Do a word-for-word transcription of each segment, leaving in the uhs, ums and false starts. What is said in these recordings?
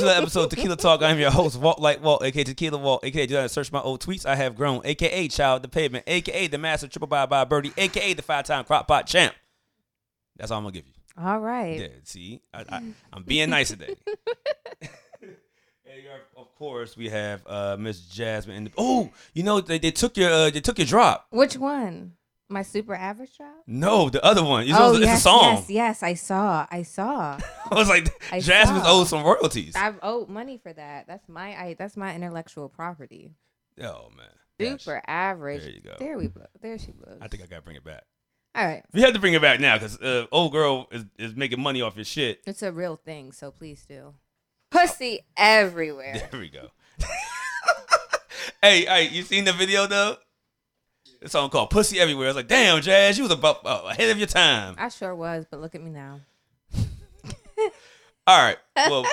to the episode of Tequila Talk. I am your host, Walt Like Walt, a k a. Tequila Walt, a k a. You gotta search my old tweets. I have grown, a k a. Child the Pavement, a k a the Master Triple Bye Bye Birdie, a k a the five-time Crop Pot Champ. That's all I'm going to give you. All right. Yeah, see, I, I, I'm being nice today. And of course, we have uh, Miss Jasmine. In the, oh, you know, they, they took your uh, they took your drop. Which one? My super average drop? No, the other one. It's, oh, it's yes, a song. Yes, yes, I saw. I saw. I was like, I Jasmine's saw. Owed some royalties. I've owed money for that. That's my I, that's my intellectual property. Oh, man. Super Gosh. Average. There you go. There we go. There she goes. I think I got to bring it back. All right. We have to bring it back now because uh, old girl is, is making money off your shit. It's a real thing, so please do. Pussy everywhere. There we go. hey, hey, you seen the video, though? The song called Pussy Everywhere. I was like, damn, Jazz, you was about uh, ahead of your time. I sure was, but look at me now. All right. Well,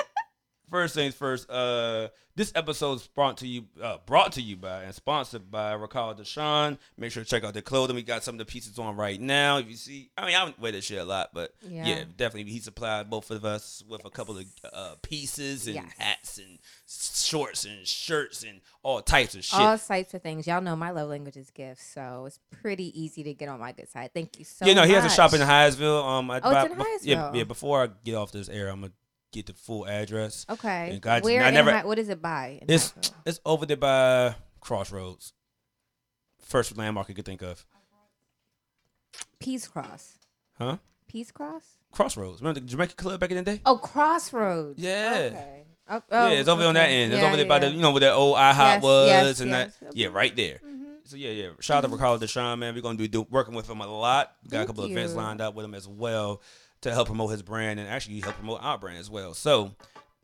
first things first. Uh, this episode is brought to you, uh, brought to you by and sponsored by Ricardo DeShaun. Make sure to check out their clothing. We got some of the pieces on right now. If you see, I mean, I wear this shit a lot, but yeah, yeah definitely he supplied both of us with yes. a couple of uh, pieces and yes. hats and shorts and shirts and all types of shit. All types of things. Y'all know my love language is gifts, so it's pretty easy to get on my good side. Thank you so much. Yeah, no, much. He has a shop in Hyattsville. Um, I, oh, it's in Hyattsville. Yeah, yeah, before I get off this air, I'm going to get the full address. Okay. God, Where I never, in, what is it by? It's Nashville? It's over there by Crossroads. First landmark you could think of. Peace Cross. Huh? Peace Cross? Crossroads. Remember the Jamaican club back in the day? Oh, Crossroads. Yeah. Okay. Oh, yeah, it's over okay. on that end. It's yeah, over there yeah. by the, you know, where that old IHOP yes, was yes, and yes. that. Yeah, right there. Mm-hmm. So, yeah, yeah. Shout out mm-hmm. to Ricardo DeShaun, man. We're going to be do, working with him a lot. We got Thank a couple you. Of events lined up with him as well to help promote his brand and actually help promote our brand as well. So,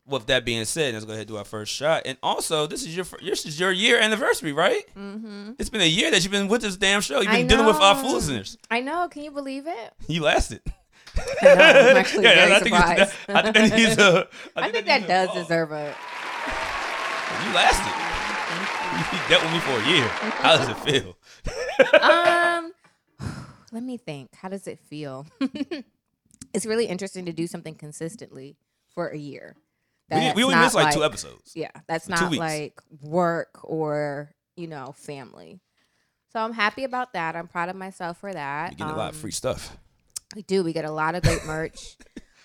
with that being said, let's go ahead and do our first shot. And also, this is your this is your year anniversary, right? Mm-hmm. It's been a year that you've been with this damn show. You've been dealing with our foolishness. I know. Can you believe it? You lasted. I know, I'm actually yeah, very I think surprised. That, I think that, needs a, I think I think that, that does a, oh. deserve a... You lasted. You dealt with me for a year. How does it feel? um, Let me think. How does it feel? It's really interesting to do something consistently for a year. That's we only missed like, like two episodes. Yeah, that's not like work or, you know, family. So I'm happy about that. I'm proud of myself for that. You're getting um, a lot of free stuff. We do. We get a lot of great merch.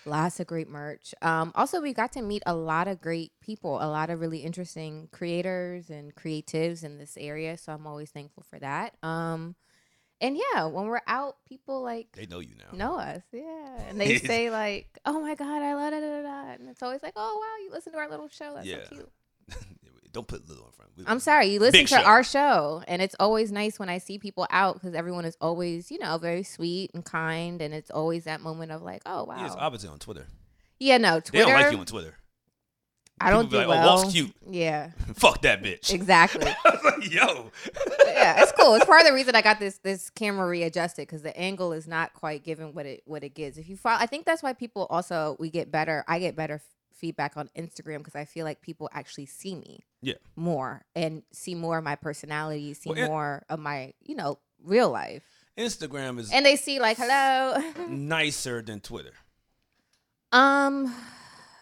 Lots of great merch. Um, also, we got to meet a lot of great people, a lot of really interesting creators and creatives in this area. So I'm always thankful for that. Um, and yeah, when we're out, people like... They know you now. Know us, yeah. And they say like, oh my God, I love it. And it's always like, oh wow, you listen to our little show. That's yeah. so cute. Don't put little in front. We I'm sorry. You listen to show. Our show, and it's always nice when I see people out because everyone is always, you know, very sweet and kind, and it's always that moment of like, oh wow. Yeah, it's obviously on Twitter. Yeah, no, Twitter. They don't like you on Twitter. I don't do like, well. Oh, Walt's cute. Yeah. Fuck that bitch. Exactly. I was like, yo. Yeah, it's cool. It's part of the reason I got this this camera readjusted because the angle is not quite giving what it what it gives. If you follow, I think that's why people also we get better. I get better feedback on Instagram because I feel like people actually see me yeah. more and see more of my personality, see well, more of my, you know, real life. Instagram is and they see like hello nicer than Twitter. Um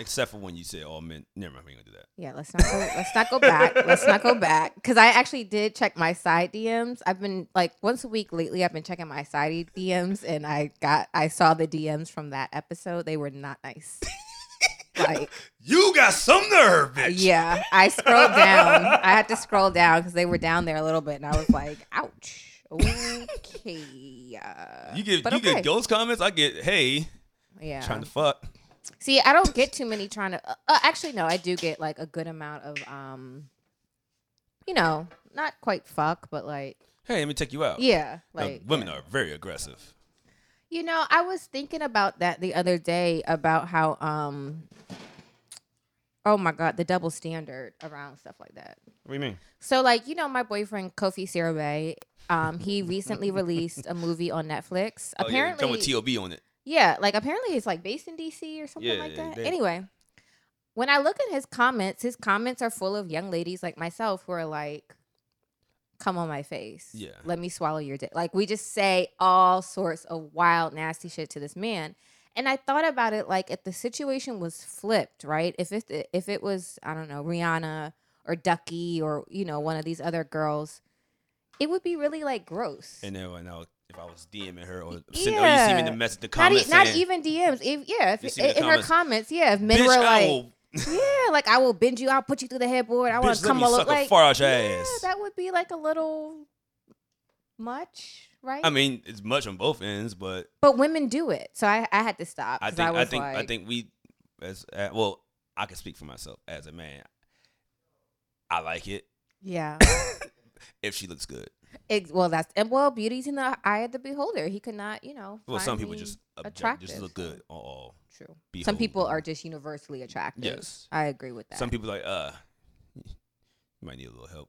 except for when you say all men never mind, we ain't gonna do that. Yeah, let's not go let's not go back. Let's not go back. Because I actually did check my side D Ms. I've been like once a week lately I've been checking my side D Ms and I got I saw the D Ms from that episode. They were not nice. Like, you got some nerve, bitch. Yeah, I scrolled down. I had to scroll down because they were down there a little bit, and I was like, "Ouch." Okay. Uh, you get you okay. get ghost comments. I get, "Hey, yeah, trying to fuck." See, I don't get too many trying to. Uh, uh, actually, no, I do get like a good amount of, um, you know, not quite fuck, but like, "Hey, let me take you out." Yeah, like uh, women yeah. are very aggressive. You know, I was thinking about that the other day about how, um, oh my God, the double standard around stuff like that. What do you mean? So, like, you know, my boyfriend Kofi Sirway, um, he recently released a movie on Netflix. Oh, apparently, yeah, it's with T O B on it. Yeah, like apparently it's like based in D C or something yeah, like that. They, anyway, when I look at his comments, his comments are full of young ladies like myself who are like, come on my face. Yeah. Let me swallow your dick. Like, we just say all sorts of wild, nasty shit to this man. And I thought about it like if the situation was flipped, right? If it, if it was, I don't know, Rihanna or Ducky or, you know, one of these other girls, it would be really like gross. And then I know if I was DMing her or sending, yeah. oh, you see me in the message, the comments. Not, e- not even D Ms. If, yeah, if, if, in comments, her comments, yeah. If men bitch, were like, will, yeah, like I will bend you, I'll put you through the headboard. I want to come all over. Like, far out your yeah, ass. That would be like a little much. Right. I mean, it's much on both ends, but but women do it, so I, I had to stop. I think I, I think like, I think we as uh, well. I can speak for myself as a man. I like it. Yeah. If she looks good. It, well, that's and well, beauty's in the eye of the beholder. He could not, you know. Well, some people just object, just look good. All true. Behold. Some people are just universally attractive. Yes, I agree with that. Some people are like uh, you might need a little help.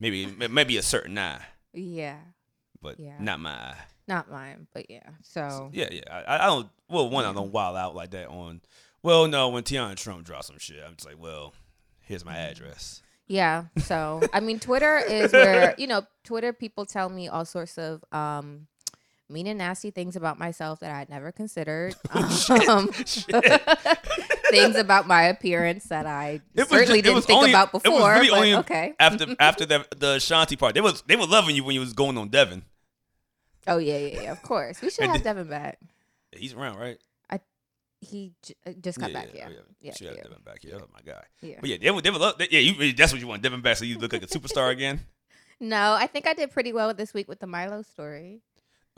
Maybe maybe a certain eye. Yeah. But yeah. not my Not mine, but yeah. So yeah, yeah. I, I don't. Well, one, yeah. I don't wild out like that on. Well, no, when Tiana Trump drops some shit, I'm just like, well, here's my address. Yeah. So I mean, Twitter is where you know, Twitter people tell me all sorts of um, mean and nasty things about myself that I'd never considered. Um, shit. Shit. Things about my appearance that I it certainly just, didn't think only, about before. It was really but, only okay. after after the the Shanti part, they was they were loving you when you was going on Devin. Oh yeah, yeah, yeah. Of course, we should have then, Devin back. He's around, right? I he j- just got yeah, back. Yeah, yeah. yeah should have yeah. Devin back. Yeah, yeah. Oh my god. Yeah, but yeah, they were they were love. They, yeah, you, that's what you want, Devin back, so you look like a superstar again. No, I think I did pretty well this week with the Milo story.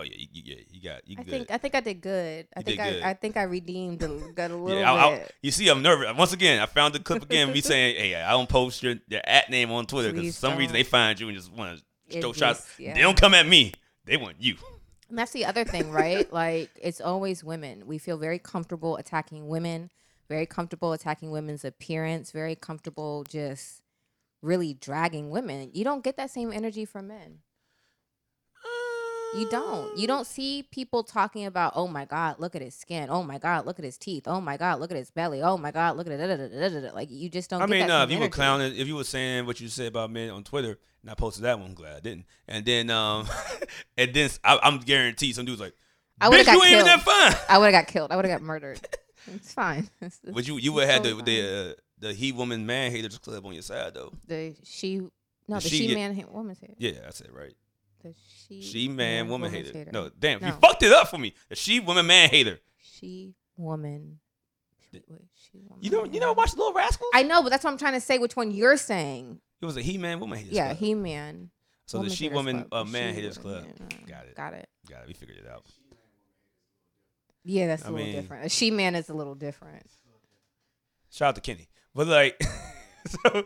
Oh yeah, you, yeah, you got. You I good. think I think I did good. I you think I, good. I think I redeemed a, got a little yeah, I'll, bit. I'll, you see, I'm nervous once again. I found the clip again. Me saying, "Hey, I don't post your, your at name on Twitter because for some don't. reason they find you and just want to throw shots. Yeah. They don't come at me. They want you." And that's the other thing, right? Like it's always women. We feel very comfortable attacking women. Very comfortable attacking women's appearance. Very comfortable just really dragging women. You don't get that same energy from men. You don't. You don't see people talking about, oh, my God, look at his skin. Oh, my God, look at his teeth. Oh, my God, look at his belly. Oh, my God, look at it. Like, you just don't I get mean, that uh, if you energy. were clowning, if you were saying what you said about men on Twitter, and I posted that one, I'm glad I didn't. And then, um, and then I, I'm guaranteed some dude's like, I bitch, got you ain't killed. even that fine. I would have got killed. I would have got murdered. It's fine. It's, it's, but you you would have had so the, the, uh, the he woman man haters club on your side, though. The she, no, the, the she, she man yeah, woman hater. Yeah, I said right. The she, she man, man woman, woman hater. hater. No, damn, no. You fucked it up for me. The she woman man hater. She woman. She, she woman you know, you never watched Little Rascals? I know, but that's what I'm trying to say. Which one you're saying? It was a he man woman hater. Yeah, he man. So the she woman uh, man she haters club. Man. Got it. Got it. Got it. We figured it out. Yeah, that's I a little mean, different. A she man is a little different. Shout out to Kenny, but like, so.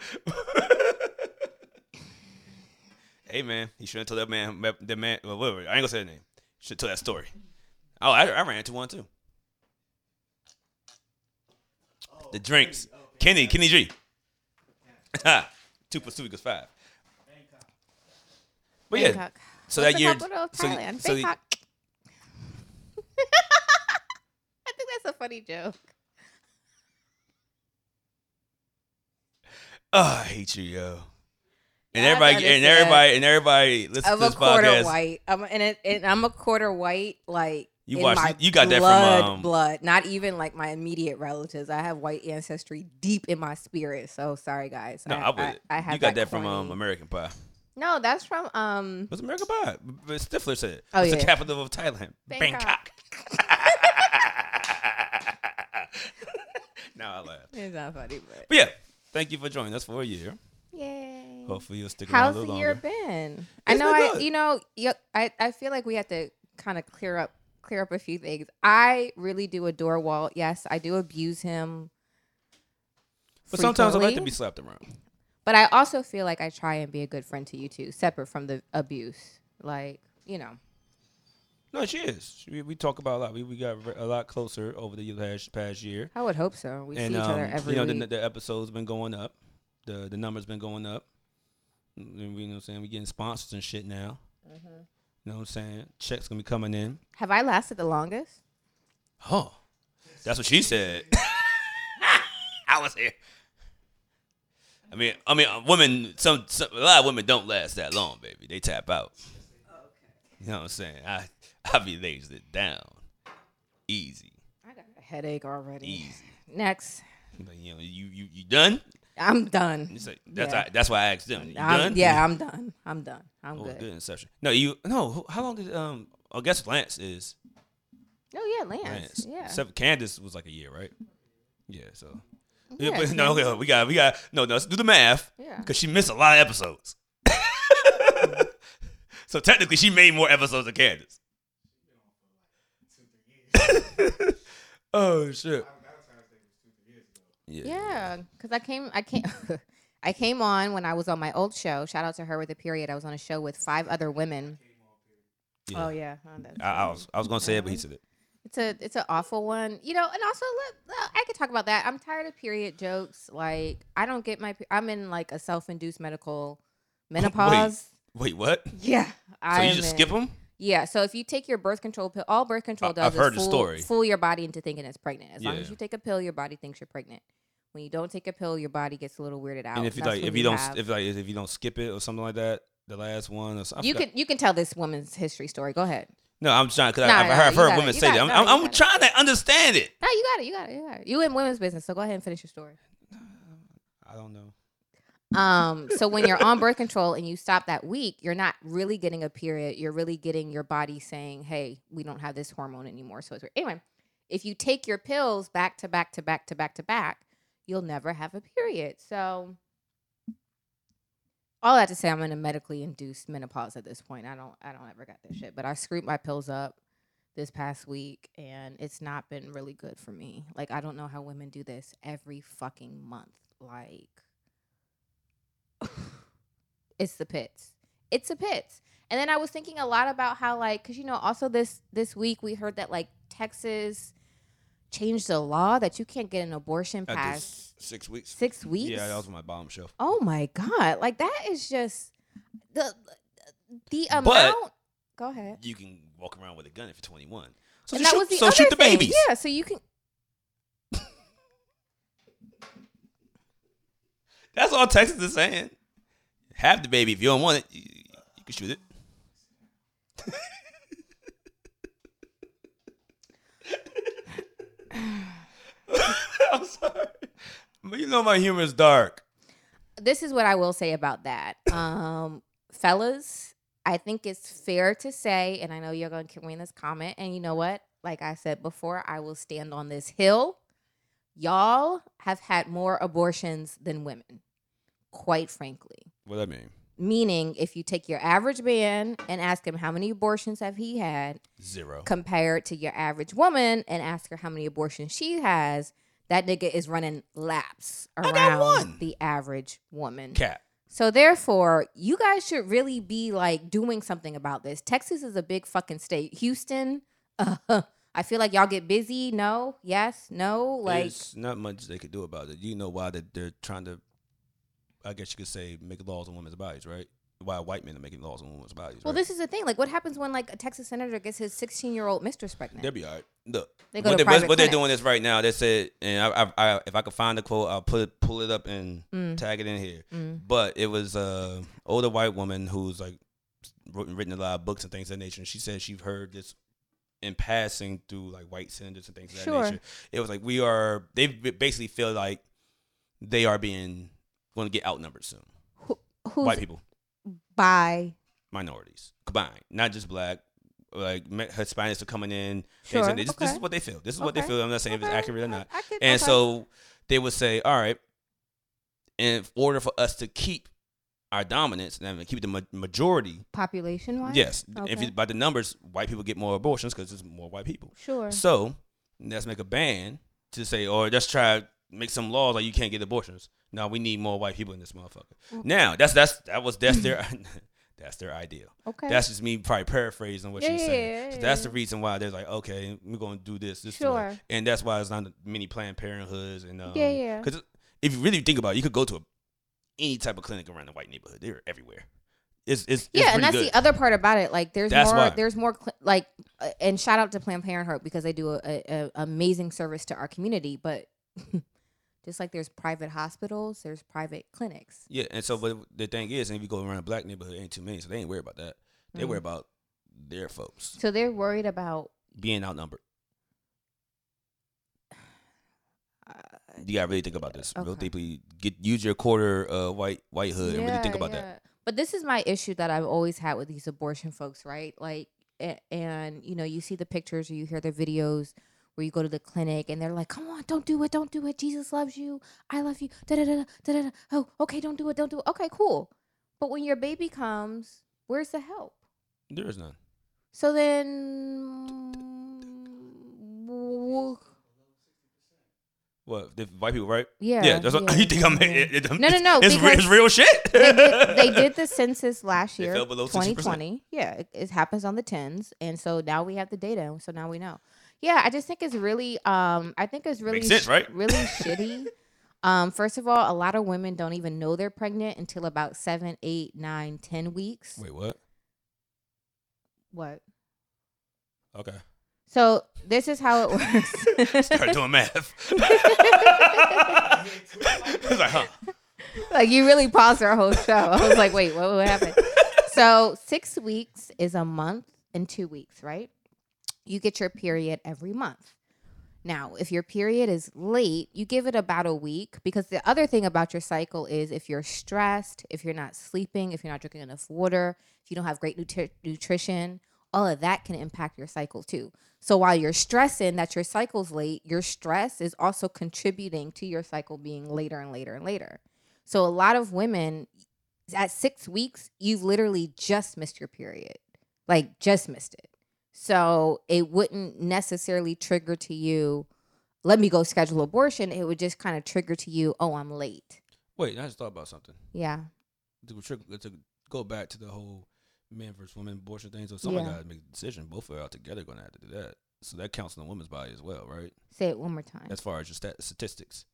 Hey man, you shouldn't tell that man. That man, well, wait, wait, I ain't gonna say the name. Should tell that story. Oh, I, I ran into one too. Oh, the drinks, oh, Kenny, Kenny G. Two plus two equals five. Bangkok. But yeah, Bangkok. so What's that year, so, Thailand? so Bangkok. The, I think that's a funny joke. Oh, I hate you, yo. And everybody, and everybody, and everybody, listen to this podcast. I'm a quarter white. I'm and, it, and I'm a quarter white. Like you watch, my you got blood, that from um, blood. Not even like my immediate relatives. I have white ancestry deep in my spirit. So sorry, guys. No, I, I, I, I have. You got that, that from um, American Pie. No, that's from um. What's American Pie? Stifler said it. Oh, it's yeah. the capital of Thailand, Bangkok. Now I laugh. It's not funny, but. But yeah, thank you for joining us for a year. Yay. Hopefully you'll stick around a little longer. How's the year been? It's I know I you know I, I feel like we have to kind of clear up clear up a few things. I really do adore Walt. Yes, I do abuse him. But frequently. Sometimes I like to be slapped around. But I also feel like I try and be a good friend to you too, separate from the abuse. Like, you know. No, she is. We, we talk about a lot. We we got a lot closer over the last, past year. I would hope so. We and, see each um, other every you know, week. The, the episode's been going up. The the number's been going up. You know what I'm saying? We're getting sponsors and shit now. Mm-hmm. You know what I'm saying? Checks going to be coming in. Have I lasted the longest? Oh, that's what she said. I was here. I mean, I mean, women, some, some, a lot of women don't last that long, baby. They tap out. You know what I'm saying? I, I be lazed it down. Easy. I got Headache already. Easy. Next. You, know, you, you, you done? I'm done. It's like, that's yeah. I, that's why I asked them. You I'm, done? Yeah, yeah, I'm done. I'm done. I'm oh, good. Good inception. No, you. No, how long did um? I guess Lance is. Oh yeah, Lance. Lance. Yeah. Except Candace was like a year, right? Yeah. So. Yeah. yeah but no, okay, we got we got no no. Let's do the math. Yeah. Because she missed a lot of episodes. So technically, she made more episodes than Candace. Oh shit. Yeah, because yeah, I came, I came, I came on when I was on my old show. Shout out to her with a period. I was on a show with five other women. Yeah. Oh yeah, I, I was, I was gonna say it, but he said it. It's a, it's an awful one, you know. And also, look, I could talk about that. I'm tired of period jokes. Like, I don't get my. I'm in like a self-induced medical menopause. Wait, wait what? Yeah, I. So I'm you just in. Skip them? Yeah, so if you take your birth control pill, all birth control does I've is heard fool, the story. fool your body into thinking it's pregnant. As yeah. long as you take a pill, your body thinks you're pregnant. When you don't take a pill, your body gets a little weirded out. And if you like, if you don't, have. if like, if you don't skip it or something like that, the last one or something. You can you can tell this woman's history story. Go ahead. No, I'm trying because no, I've no, heard, heard women say that. I'm, no, I'm, I'm trying to understand it. No, you got it. You got it. You got it. You in women's business, so go ahead and finish your story. I don't know. Um, so when you're on birth control and you stop that week, you're not really getting a period. You're really getting your body saying, hey, we don't have this hormone anymore. So it's weird. Anyway, if you take your pills back to back to back to back to back, you'll never have a period. So all that to say, I'm in a medically induced menopause at this point. I don't, I don't ever got this shit, but I screwed my pills up this past week and it's not been really good for me. Like, I don't know how women do this every fucking month. Like, it's the pits. It's the pits. And then I was thinking a lot about how, like, because, you know, also this this week we heard that, like, Texas changed the law that you can't get an abortion past six weeks. Six weeks? Yeah, that was my bombshell. Oh, my God. Like, that is just the, the amount. But go ahead. You can walk around with a gun if you're twenty-one. So, so, shoot, so shoot the thing. babies. Yeah, so you can. That's all Texas is saying. Have the baby. If you don't want it, you, you can shoot it. I'm sorry. But you know my humor is dark. This is what I will say about that. Um, fellas, I think it's fair to say, and I know you're going to keep reading this comment, and you know what? Like I said before, I will stand on this hill. Y'all have had more abortions than women, quite frankly. What that mean? Meaning, if you take your average man and ask him how many abortions have he had, zero, compared to your average woman and ask her how many abortions she has, that nigga is running laps around the average woman. Cat. So therefore, you guys should really be like doing something about this. Texas is a big fucking state. Houston, uh, I feel like y'all get busy. No, yes, no. Like, there's not much they could do about it. You know why they're, they're trying to, I guess you could say, make laws on women's bodies, right? Why white men are making laws on women's bodies, right? Well, this is the thing. Like, what happens when, like, a Texas senator gets his sixteen-year-old mistress pregnant? They'll be all right. Look, they go what, to they, what, what they're doing is right now, they said, and I, I, I, if I could find the quote, I'll put pull it up and mm. tag it in here. Mm. But it was an uh, older white woman who's, like, written a lot of books and things of that nature. And she said she's heard this in passing through, like, white senators and things of sure. that nature. It was like, we are, they basically feel like they are being... going to get outnumbered soon. Who, who's white people, by minorities combined, not just black. Like Hispanics are coming in. Sure. They, they just, okay. This is what they feel. This is okay. what they feel. I'm not saying okay. if it's accurate or not. I, I could, and okay. so they would say, "All right, in order for us to keep our dominance and I mean, keep the ma- majority population wise, yes, okay. if you, by the numbers, white people get more abortions because there's more white people. Sure. So let's make a ban to say, or let's try." Make some laws like you can't get abortions. No, we need more white people in this motherfucker. Okay. Now that's that's that was that's their that's their ideal. Okay, that's just me probably paraphrasing what yeah, she's yeah, saying. Yeah, yeah. So that's the reason why they're like, okay, we're gonna do this. This sure, way. And that's why there's not many Planned Parenthoods and um, yeah, yeah. Because if you really think about it, you could go to a, any type of clinic around the white neighborhood. They're everywhere. It's, it's, yeah, it's and that's good. The other part about it. Like, there's that's more, why. there's more, cl- like, uh, and shout out to Planned Parenthood because they do a, a, a amazing service to our community, but. Just like there's private hospitals, there's private clinics. Yeah, and so but the thing is, and if you go around a black neighborhood, ain't too many, so they ain't worried about that. They mm. worry about their folks. So they're worried about... being outnumbered. you gotta really think about this. Okay. Real deeply. Get use your quarter uh, white white hood yeah, and really think about yeah. that. But this is my issue that I've always had with these abortion folks, right? Like, and you know, you see the pictures or you hear the videos where you go to the clinic and they're like, "Come on, don't do it, don't do it. Jesus loves you. I love you. Da da da da da da. Oh, okay, don't do it, don't do it. Okay, cool." But when your baby comes, where's the help? There is none. So then. What, the white people, right? Yeah. Yeah, that's yeah. what you think I'm... It, it, no, no, no. It's, it's real shit. they, did, they did the census last year, twenty twenty. Yeah, it, it happens on the tens. And so now we have the data, so now we know. Yeah, I just think it's really... Um, I think it's really... Makes sense, sh- right? Really shitty. Um, first of all, a lot of women don't even know they're pregnant until about seven, eight, nine, ten weeks. Wait, what? What? Okay. So this is how it works. Start doing math. It's like, huh? Like you really paused our whole show. I was like, wait, what, what happened? So six weeks is a month and two weeks, right? You get your period every month. Now, if your period is late, you give it about a week, because the other thing about your cycle is if you're stressed, if you're not sleeping, if you're not drinking enough water, if you don't have great nutri- nutrition, all of that can impact your cycle too. So while you're stressing that your cycle's late, your stress is also contributing to your cycle being later and later and later. So a lot of women, at six weeks, you've literally just missed your period, like just missed it. So it wouldn't necessarily trigger to you, let me go schedule abortion. It would just kind of trigger to you, oh, I'm late. Wait, I just thought about something. Yeah. To, to go back to the whole men versus women abortion thing. So someone yeah. got to make a decision. Both of y'all together going to have to do that. So that counts in the woman's body as well, right? Say it one more time. As far as your stat- statistics.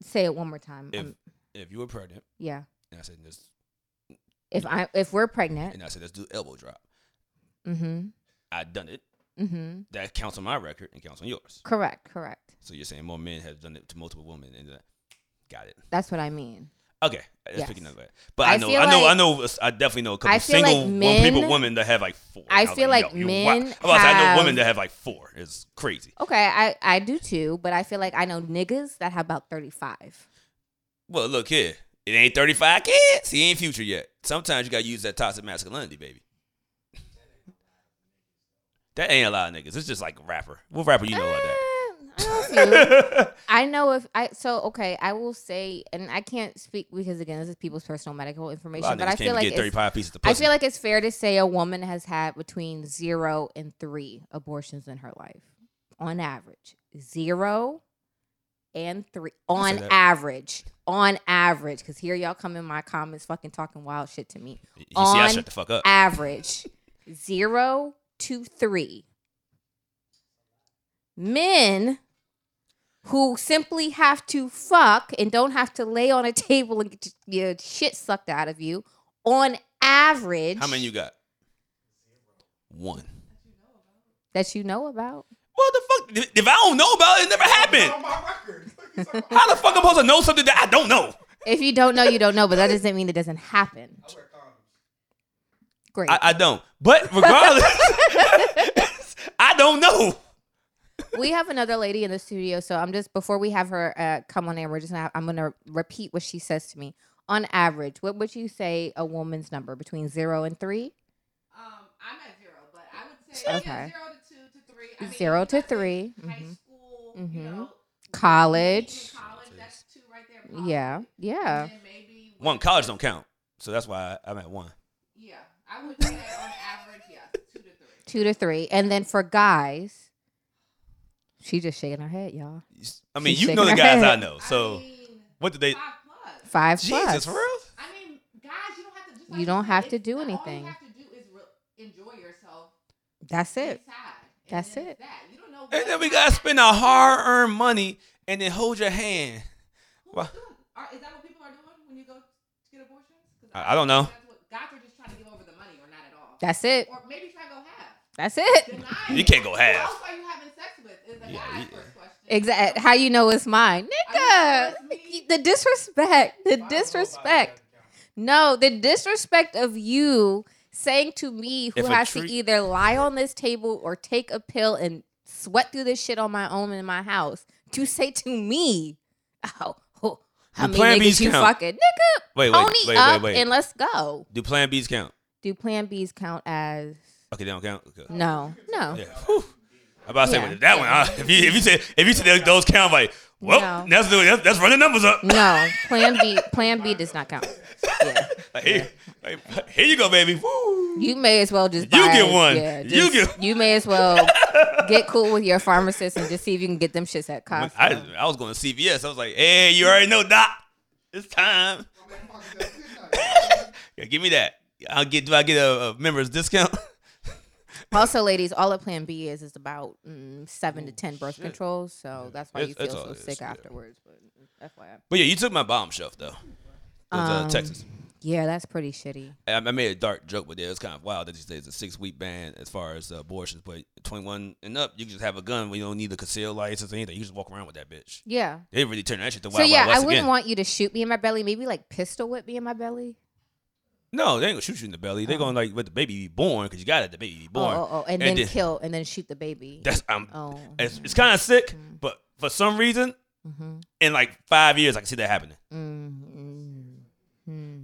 Say it one more time. If, if you were pregnant. Yeah. And I said, this. If I if we're pregnant. And I said, let's do elbow drop. Mm-hmm. I done it. Mm-hmm. That counts on my record and counts on yours. Correct, correct. So you're saying more men have done it to multiple women, and uh, got it. That's what I mean. Okay, let's yes. pick another way. But I, I know, I know, like, I know, I definitely know a couple single like men, one people women that have like four. I, I feel like, like yo, men. Have, I know women that have like four. It's crazy. Okay, I, I do too, but I feel like I know niggas that have about thirty-five. Well, look here, it ain't thirty-five kids. He ain't future yet. Sometimes you gotta use that toxic masculinity, baby. That ain't a lot of niggas. It's just like a rapper. What rapper you know about that? I, I know if I so okay. I will say, and I can't speak because again, this is people's personal medical information. But I feel like thirty-five pieces of pussy. I feel like it's fair to say a woman has had between zero and three abortions in her life, on average. Zero and three on average. On average, because here y'all come in my comments, fucking talking wild shit to me. You see, I shut the fuck up. Average zero. Two, three. Men who simply have to fuck and don't have to lay on a table and get your shit sucked out of you, on average. How many you got? One. That you know about? Well, the fuck? If I don't know about it, it never happened. On my record. How the fuck am I supposed to know something that I don't know? If you don't know, you don't know, but that doesn't mean it doesn't happen. Great. I, I don't. But regardless, I don't know. We have another lady in the studio, so I'm just, before we have her uh, come on in, we're just gonna, I'm going to repeat what she says to me. On average, what would you say a woman's number between zero and three? Um, I'm at zero, but I would say okay. yeah, zero to two to three. I mean, zero to three. Mm-hmm. High school, mm-hmm. you know, college. College, that's two right there. College. Yeah, yeah. And then maybe one college don't count, so that's why I'm at one. Yeah. I would say on average, yeah, two to three. Two to three. And then for guys, she just shaking her head, y'all. I mean, She's you know the guys head. I know. So I mean, what did they? Five plus. Five Jesus, plus. Jesus, for real? I mean, guys, you don't have to. Just like you don't have to do anything. All you have to do is re- enjoy yourself. That's it. Inside, That's it. That. You don't know. And then we gotta spend our hard-earned money and then hold your hand. Well, are, is that what people are doing when you go get abortions? I, I don't know. That's it. Or maybe try to go half. That's it. Deny you it. Can't go half. Who else are you having sex with? Is the yeah, guy's yeah. first question. Exactly. How you know it's mine, nigga? The disrespect. The why disrespect. No, the disrespect of you saying to me, who if has treat- to either lie on this table or take a pill and sweat through this shit on my own in my house. you say to me? Oh, oh how do many niggas you fucking nigga? Wait, wait, pony wait, up wait, wait. and let's go. Do Plan B's count? Do Plan B's count as? Okay, they don't count. Okay. No, no. Yeah. Whew. I'm about to say yeah. well, that one. I, if you if you said if you said those count, like well, no. that's, that's that's running numbers up. No, Plan B Plan B does not count. Yeah. Like, yeah. Like, here you go, baby. Woo. You may as well just buy you get one. Yeah, just, you get. You may as well get cool with your pharmacist and just see if you can get them shits at Costco. I, I was going to C V S. I was like, hey, you already know, Doc. It's time. Yeah, give me that. I'll get. Do I get a, a member's discount? Also, ladies, all of Plan B is is about mm, seven Ooh, to ten birth shit. controls, so that's why it's, you feel so sick yeah. afterwards. But F Y I. But yeah, you took my bomb shelf though. It was um, uh, Texas. Yeah, that's pretty shitty. I, I made a dark joke, but yeah, it's kind of wild that you say it's a six-week ban as far as uh, abortions. But twenty-one and up, you can just have a gun when you don't need a concealed license or anything. You just walk around with that bitch. Yeah, they really turn that shit to wild. So yeah, wild West I wouldn't again. want you to shoot me in my belly. Maybe like pistol whip me in my belly. No, they ain't gonna shoot you in the belly. They're oh. gonna like let the baby be born because you got it. The baby be born, oh, oh, oh. and, and then, then kill and then shoot the baby. That's um, oh. it's, it's kind of sick, mm-hmm. but for some reason, mm-hmm. in like five years, I can see that happening. Mm-hmm.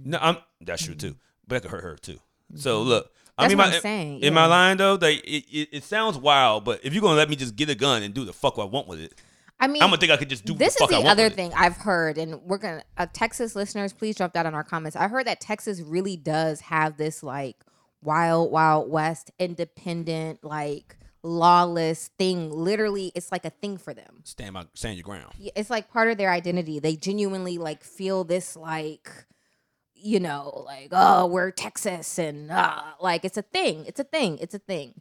No, I'm that's true mm-hmm. too, but that could hurt her too. Mm-hmm. So look, I that's mean, what my, I'm saying. in yeah. my line though, like it, it, it sounds wild, but if you're gonna let me just get a gun and do the fuck what I want with it. I mean, I'm gonna think I could just do. This the fuck is the I want other thing I've heard, and we're gonna uh, Texas listeners, please drop that in our comments. I heard that Texas really does have this like wild, wild west, independent, like lawless thing. Literally, it's like a thing for them. Stand by, stand your ground. It's like part of their identity. They genuinely like feel this like, you know, like oh, we're Texas, and uh, like it's a thing. It's a thing. It's a thing.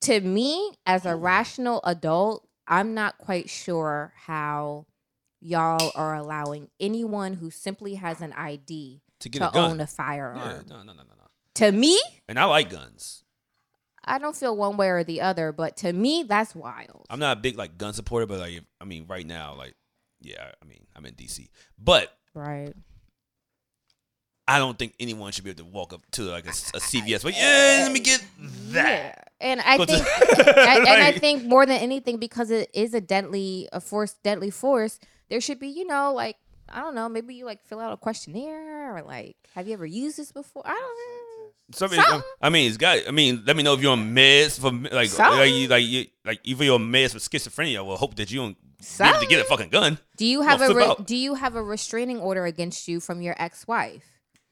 To me, as a rational adult. I'm not quite sure how y'all are allowing anyone who simply has an I D to, get to a gun. own a firearm. Yeah, no, no, no, no, no. To me? And I like guns. I don't feel one way or the other, but to me, that's wild. I'm not a big like gun supporter, but like I mean, right now, like, yeah, I mean, I'm in D C, but right. I don't think anyone should be able to walk up to like a, a C V S. But yeah, let me get that. Yeah. And I Go think, to- I, and I think more than anything, because it is a deadly, a force, deadly force. There should be, you know, like I don't know, maybe you like fill out a questionnaire or like, have you ever used this before? I don't know. Something. I mean, it's got. I mean, let me know if you're on meds for like, like you, like you, like if you're on meds for schizophrenia. Well, hope that you don't. So, be able to get a fucking gun. Do you have a re- Do you have a restraining order against you from your ex-wife?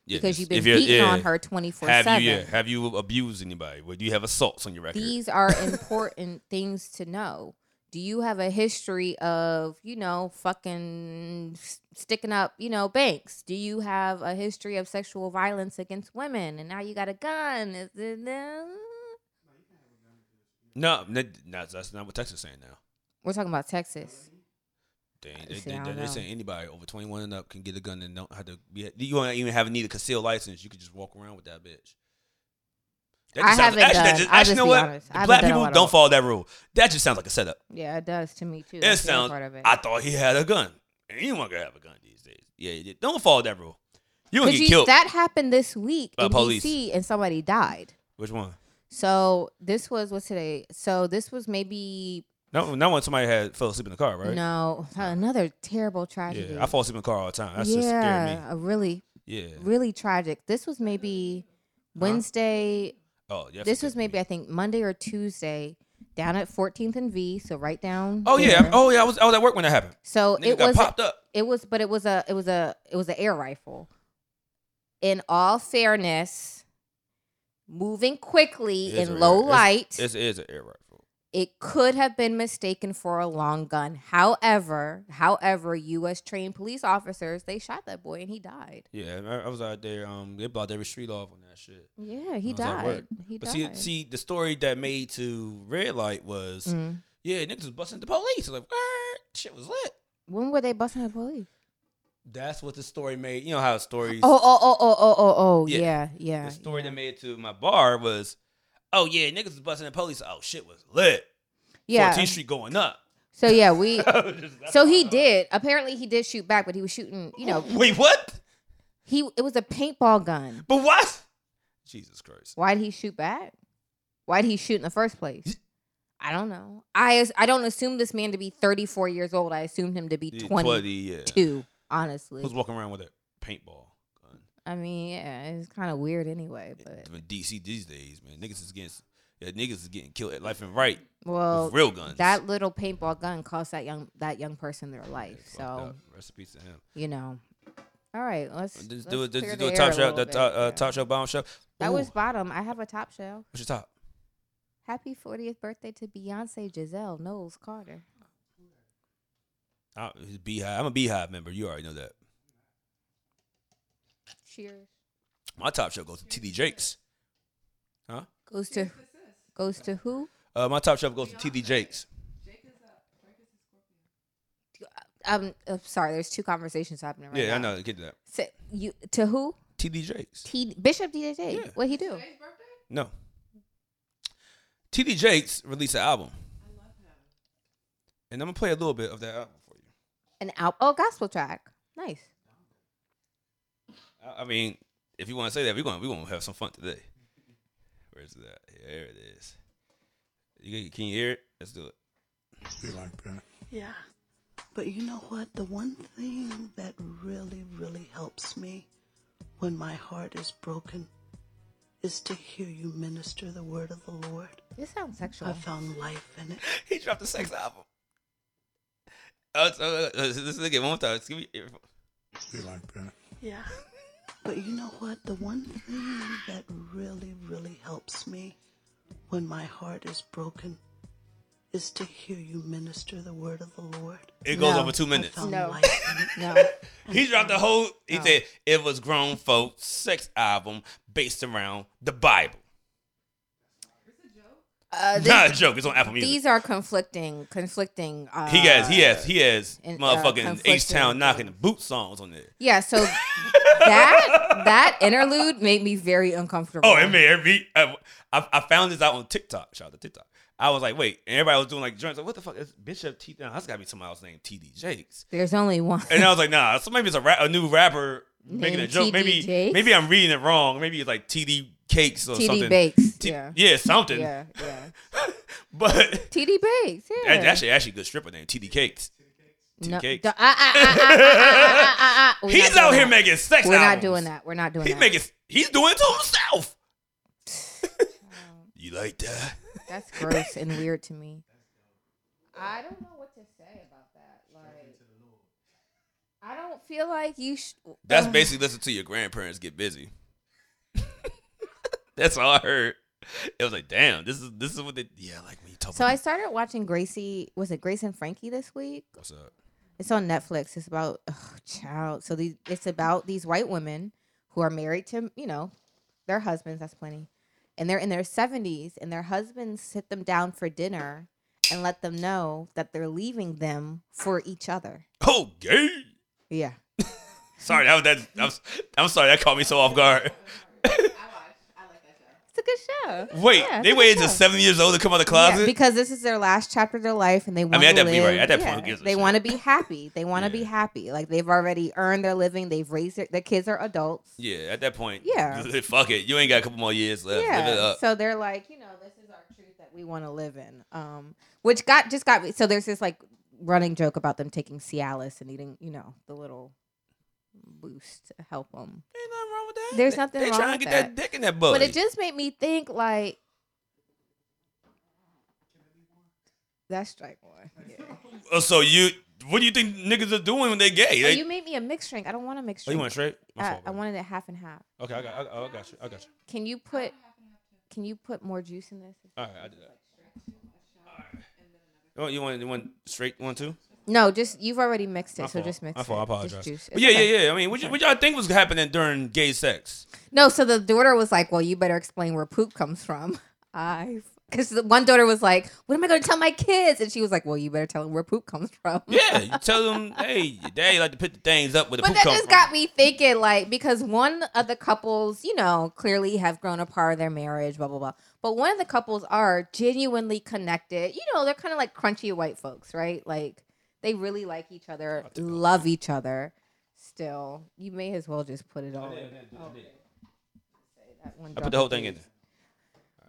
Yeah, because you've been beating yeah, on her twenty-four seven. Have you, yeah, have you abused anybody? Well, do you have assaults on your record? These are important things to know. Do you have a history of, you know, fucking sticking up, you know, banks? Do you have a history of sexual violence against women? And now you got a gun. Is it no? No, no, that's not what Texas is saying now. We're talking about Texas. They, they, See, they, they, they say anybody over twenty-one and up can get a gun and don't have to be. You don't even have a need a concealed license. You can just walk around with that bitch. That I haven't like, done. Actually, just, I'll actually, just you know be what? honest. Black people don't all. follow that rule. That just sounds like a setup. Yeah, it does to me too. It That's sounds. Part of it. I thought he had a gun. Anyone can have a gun these days. Yeah, don't follow that rule. You will get you, killed. That happened this week in police. D C and somebody died. Which one? So this was what's today. So this was maybe. No, not when somebody had fell asleep in the car, right? No, another terrible tragedy. Yeah, I fall asleep in the car all the time. That's yeah, just scaring me. A really, yeah, really tragic. This was maybe Wednesday. Huh? Oh, yeah. This was maybe me. I think Monday or Tuesday down at fourteenth and V. So right down. Oh there. yeah, oh yeah. I was I was at work when that happened. So Nigga it was got popped up. It was, but it was a, it was a, it was an air rifle. In all fairness, moving quickly in low air, light. This is an air rifle. It could have been mistaken for a long gun. However, however, U S trained police officers, they shot that boy and he died. Yeah, I, I was out there. Um, they blocked every street off on that shit. Yeah, he died. He but died. See, see, the story that made to Red Light was, mm-hmm. yeah, niggas was busting the police. Like, what? Shit was lit. When were they busting the police? That's what the story made. You know how stories. Oh, oh, oh, oh, oh, oh, oh. Yeah, yeah. yeah the story yeah. that made it to my bar was. Oh, yeah, niggas was busting the police. Oh, shit was lit. Yeah. fourteenth Street going up. So, yeah, we... so, he did. Apparently, he did shoot back, but he was shooting, you know... Wait, what? He It was a paintball gun. But what? Jesus Christ. Why did he shoot back? Why did he shoot in the first place? I don't know. I I don't assume this man to be thirty-four years old. I assumed him to be twenty-two, yeah. Honestly. Who's walking around with a paintball gun? I mean, yeah, it's kind of weird anyway. But in D C these days, man, niggas is getting yeah, niggas is getting killed at life and right. Well, with real guns. That little paintball gun cost that young that young person their life. Yeah, so rest in peace to him. You know. All right, let's, let's do it. Let's do a top shelf, that top, uh, top shelf, bottom shelf. That was bottom. I have a top shelf. What's your top? Happy fortieth birthday to Beyonce, Giselle, Knowles, Carter. I, Beehive. I'm a Beehive member. You already know that. Cheers. My top shelf goes to T D Jakes. Huh? Goes to goes to who? Uh, my top shelf goes Beyonce. To T D Jakes. Jake is up. Drake is a Scorpio. I'm, I'm sorry. There's two conversations happening right yeah, now. Yeah, I know. Get to that. So you to who? T D Jakes. T Bishop D J. Yeah. What he do? Today's birthday? No. T D Jakes released an album. I love him. And I'm gonna play a little bit of that album for you. An album? Oh, gospel track. Nice. I mean, if you want to say that, we're gonna we're gonna have some fun today. Where's that? Here it is. You, can you hear it? Let's do it. You like that? Yeah. But you know what? The one thing that really, really helps me when my heart is broken is to hear you minister the word of the Lord. This sounds sexual. I found life in it. He dropped a sex album. Oh, oh, oh, this nigga one time. Give me your you like that? Yeah. But you know what? The one thing that really, really helps me when my heart is broken is to hear you minister the word of the Lord. It goes no. over two minutes. No. no. He dropped the whole, he no. said, it was grown folks sex album based around the Bible. It's a joke? Uh, this, Not a joke. It's on Apple Music. These are conflicting, conflicting. Uh, he has, he has, he has in, motherfucking uh, H-Town knocking the boot songs on there. Yeah, so that that interlude made me very uncomfortable. Oh, it made me. I, I found this out on TikTok. Shout out to TikTok. I was like, wait, and everybody was doing like joints. Like, what the fuck? It's Bishop T. No, that's got to be somebody else named T D Jakes. There's only one. And I was like, nah, so maybe it's a, ra- a new rapper named making a joke. T D maybe Jakes? Maybe I'm reading it wrong. Maybe it's like T D Cakes or T D something. T D Bakes. T- yeah. Yeah, something. Yeah, yeah. But. T D Bakes, yeah. That's actually, actually a good stripper name, T D Cakes. No, He's out here that. making sex We're albums. Not doing that. We're not doing he's that. Making, he's doing it to himself. You like that? That's gross and weird to me. I don't know what to say about that. Like, I don't feel like you should. That's uh, basically listen to your grandparents get busy. That's all I heard. It was like, damn, this is this is what they. Yeah, like when you talk. So about I started watching Gracie. Was it Grace and Frankie this week? What's up? It's on Netflix. It's about oh, child. So these. It's about these white women who are married to you know their husbands. That's plenty. And they're in their seventies, and their husbands sit them down for dinner and let them know that they're leaving them for each other. Oh, gay. Yeah. Sorry, that was that. I'm, I'm sorry, that caught me so off guard. I watch. I like that show. It's a good show. Wait, yeah, they waited until seventy years old to come out of the closet? Yeah, because this is their last chapter of their life, and they want I mean, to live. Right. At that yeah, point, gives they want to be happy. They want to yeah. be happy. Like, they've already earned their living. They've raised their, their kids are adults. Yeah, at that point. Yeah. Fuck it. You ain't got a couple more years left. Yeah. Live it up. So they're like, you know, this is our truth that we want to live in. Um, which got, just got me. So there's this, like, running joke about them taking Cialis and eating, you know, the little boost to help them. Ain't nothing wrong with that. There's nothing they, they wrong with that. They trying to get that dick in that butt. But it just made me think, like, that's strike one. Yeah. Oh, so you, what do you think niggas are doing when they're gay? They... Oh, you made me a mixed drink. I don't want a mixed drink. Oh, you want straight? I, I wanted it half and half. Okay, I got, I, oh, I got you. I got you. Can you put, can you put more juice in this? All right, I did that. All right. You want, you want straight one too? No, just you've already mixed it, I so fall. just mix I it. Fall. I apologize. Just yeah, okay. yeah, yeah. I mean, what, y- what y'all think was happening during gay sex? No, so the daughter was like, "Well, you better explain where poop comes from." I. Because one daughter was like, what am I going to tell my kids? And she was like, well, you better tell them where poop comes from. Yeah, you tell them, hey, your daddy like to put the things up where the but poop comes from. But that just got me thinking, like, because one of the couples, you know, clearly have grown apart of their marriage, blah, blah, blah. But one of the couples are genuinely connected. You know, they're kind of like crunchy white folks, right? Like, they really like each other, love each other still. You may as well just put it all in. I put the whole thing in there.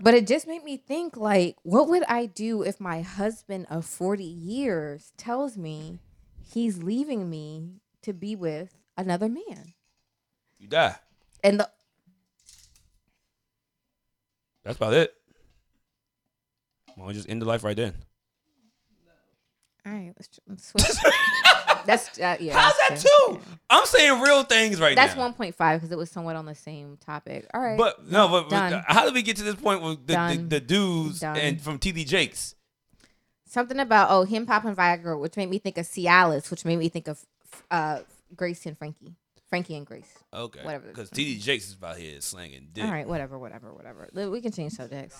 But it just made me think, like, what would I do if my husband of forty years tells me he's leaving me to be with another man? You die. And the... That's about it. Why don't you just end the life right then? All right, let's, let's switch. That's uh, yeah. How's that two? Yeah. I'm saying real things right that's now. That's one point five because it was somewhat on the same topic. All right, but no, but, but how did we get to this point with the, the, the dudes Done. and from T D Jakes? Something about oh him popping Viagra, which made me think of Cialis, which made me think of uh, Grace and Frankie, Frankie and Grace. Okay, whatever. Because T D Jakes is about here slanging dick. All right, whatever, whatever, whatever. We can change subjects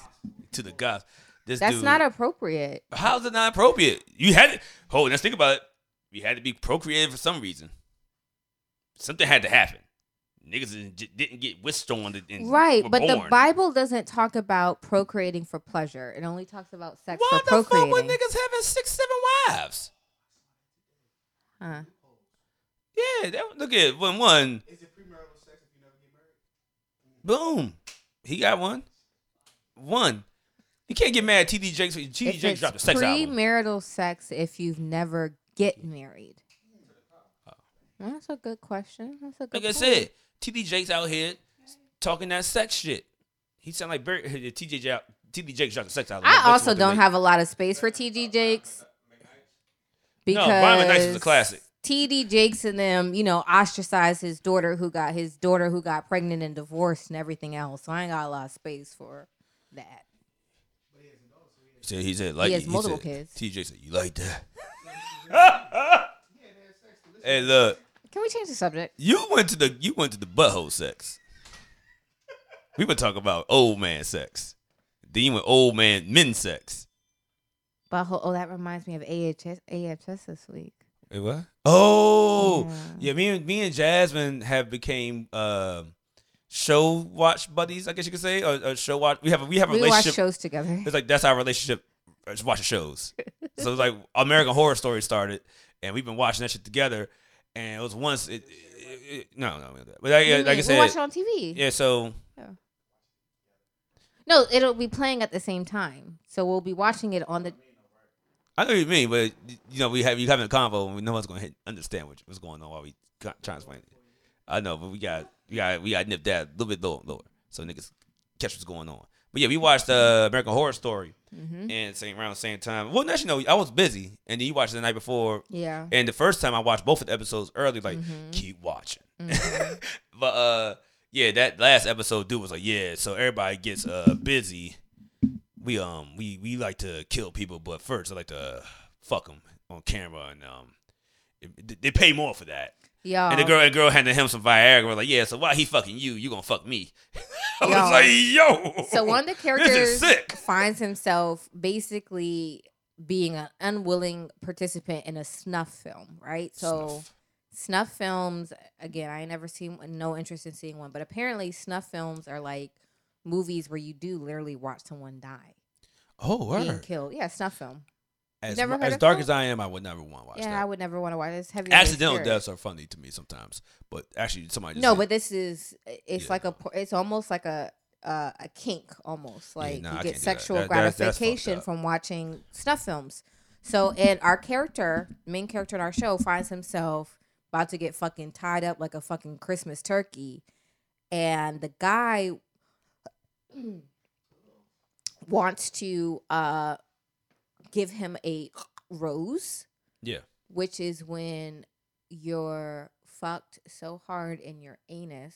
to the goth. This That's dude, not appropriate. How's it not appropriate? You had it. Hold on, let's think about it. You had to be procreative for some reason. Something had to happen. Niggas didn't get whisked on. And right, but born. The Bible doesn't talk about procreating for pleasure. It only talks about sex Why for procreating. Why the fuck were niggas having six, seven wives? Huh? Yeah, that, look at it. One, one. Is it premarital sex if you never get married? Boom. He got one. One. You can't get mad at T D Jakes. T D Jakes dropped a sex album. Premarital sex if you've never get married. Oh. Well, that's a good question. That's a good. Like point. I said, T D Jakes out here talking that sex shit. He sound like Bert, T D Jakes dropped a sex album. I that's also don't have a lot of space for T D Jakes because no, Brian Nice was a classic. T D Jakes and them, you know, ostracized his daughter who got his daughter who got pregnant and divorced and everything else. So I ain't got a lot of space for that. He said, like, he has he multiple said, kids. T J said, you like that? Hey, look. Can we change the subject? You went to the you went to the butthole sex. We were talking about old man sex. Then you went old man men sex. Butthole. Oh, that reminds me of A H S this week. Wait, what? Oh, yeah. yeah me and me and Jasmine have became. Uh, Show watch buddies, I guess you could say, or, or show watch. We have a, we have a we relationship. We watch shows together. It's like that's our relationship. Just watching shows. So it's like American Horror Story started, and we've been watching that shit together. And it was once it, it, it no no, but like, like I said, we watch it on T V. Yeah, so yeah. No, it'll be playing at the same time, so we'll be watching it on the. I know what you mean, but you know we have you having a convo, and no one's gonna hit, understand what, what's going on while we trying to explain it. I know, but we got. We got we got nipped that a little bit lower, lower, so niggas catch what's going on. But yeah, we watched uh, American Horror Story, mm-hmm. and same around the same time. Well, actually, no, I was busy, and then you watched it the night before. Yeah. And the first time I watched both of the episodes early, like mm-hmm. keep watching. Mm-hmm. But uh, yeah, that last episode, dude was like, yeah. So everybody gets uh busy. We um we we like to kill people, but first I like to fuck them on camera, and um it, they pay more for that. Yo. And the girl, the girl handed him some Viagra. We're like, yeah. So why he fucking you? You gonna fuck me? I yo. was like, yo. So one of the characters finds himself basically being an unwilling participant in a snuff film, right? So snuff, snuff films. Again, I ain't never seen, no interest in seeing one. But apparently, snuff films are like movies where you do literally watch someone die. Oh, word. Being killed. Yeah, snuff film. As, never as dark film? as I am, I would never want to watch yeah, that. Yeah, I would never want to watch this. Accidental deaths are funny to me sometimes, but actually, somebody just no. Said, but this is it's yeah. like a it's almost like a uh, a kink almost like yeah, nah, you I get sexual that. That, gratification that's, that's from watching snuff films. So, and our character, main character in our show, finds himself about to get fucking tied up like a fucking Christmas turkey, and the guy wants to. Uh, Give him a rose. Yeah. Which is when you're fucked so hard in your anus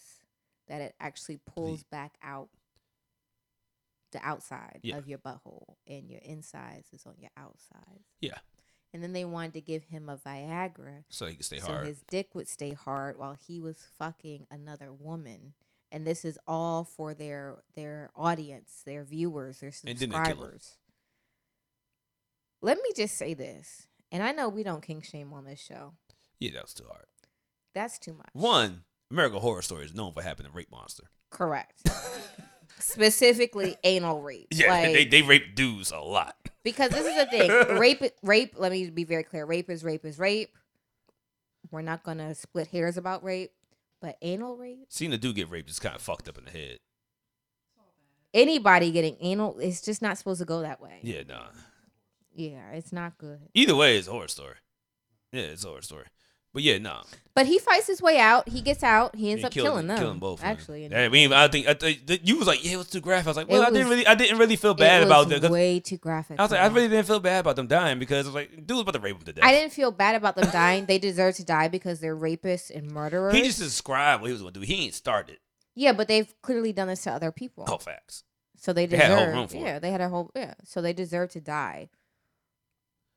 that it actually pulls the, back out the outside yeah. of your butthole and your insides is on your outside. Yeah. And then they wanted to give him a Viagra. So he could stay so hard. So his dick would stay hard while he was fucking another woman. And this is all for their their audience, their viewers, their subscribers. Let me just say this, and I know we don't kink shame on this show. Yeah, that was too hard. That's too much. One, American Horror Story is known for having a rape monster. Correct. Specifically, anal rape. Yeah, like, they, they rape dudes a lot. Because this is the thing. Rape, rape. Let me be very clear. Rape is rape is rape. We're not going to split hairs about rape, but anal rape? Seeing a dude get raped is kind of fucked up in the head. anybody getting anal, it's just not supposed to go that way. Yeah, nah. Yeah, it's not good. Either way, it's a horror story. Yeah, it's a horror story. But yeah, nah. But he fights his way out. He gets out. He ends he up killed, killing them. Killing both. Actually, yeah, we even, I think I th- you was like, yeah, it was too graphic. I was like, well, was, I didn't really, I didn't really feel bad it was about them. Way too graphic. I was like, I really didn't feel bad about them dying because I was like, dude was about to rape them to death. I didn't feel bad about them dying. They deserve to die because they're rapists and murderers. He just described what he was going to do. He ain't started. Yeah, but they've clearly done this to other people. Oh, facts. So they deserve. They had a whole room for yeah, it. they had a whole yeah. So they deserve to die.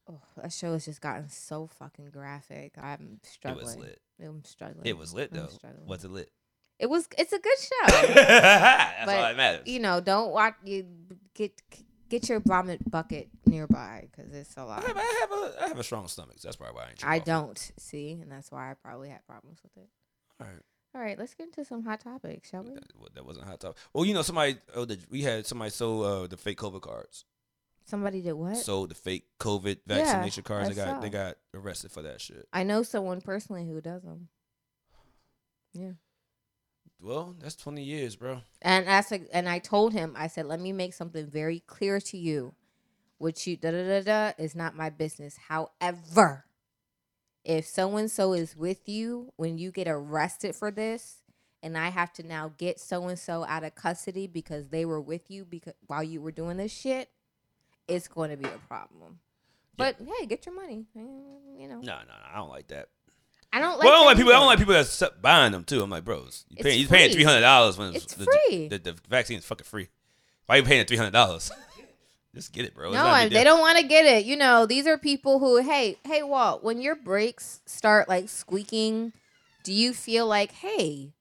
Oh, that show has just gotten so fucking graphic. I'm struggling. It was lit. I'm struggling. It was lit, though. Was it lit? It was. It's a good show. That's but, all that matters. You know, don't watch. You get get your vomit bucket nearby because it's a lot. I have, I have a I have a strong stomach. So that's probably why I ain't. I don't it. see, and that's why I probably had problems with it. All right. All right. Let's get into some hot topics, shall we? That, that wasn't a hot topic. Well, you know, somebody. Oh, the, we had somebody sold uh, the fake COVID cards. Somebody did what? Sold the fake COVID vaccination yeah, cards. They got saw. they got arrested for that shit. I know someone personally who does them. Yeah. Well, that's twenty years, bro. And I said, and I told him, I said, let me make something very clear to you. What you da da da da is not my business. However, if so and so is with you when you get arrested for this, and I have to now get so and so out of custody because they were with you because while you were doing this shit. It's going to be a problem. But, yeah. hey, get your money. You know. No, no, no. I don't like that. I don't like well, I don't like people. Either. I don't like people that's buying them, too. I'm like, bros, you're paying, you're paying three hundred dollars when it's the, free. The, the, the vaccine is fucking free. Why are you paying three hundred dollars? Just get it, bro. No, and they don't want to get it. You know, these are people who, hey, hey, Walt, when your brakes start, like, squeaking, do you feel like, hey,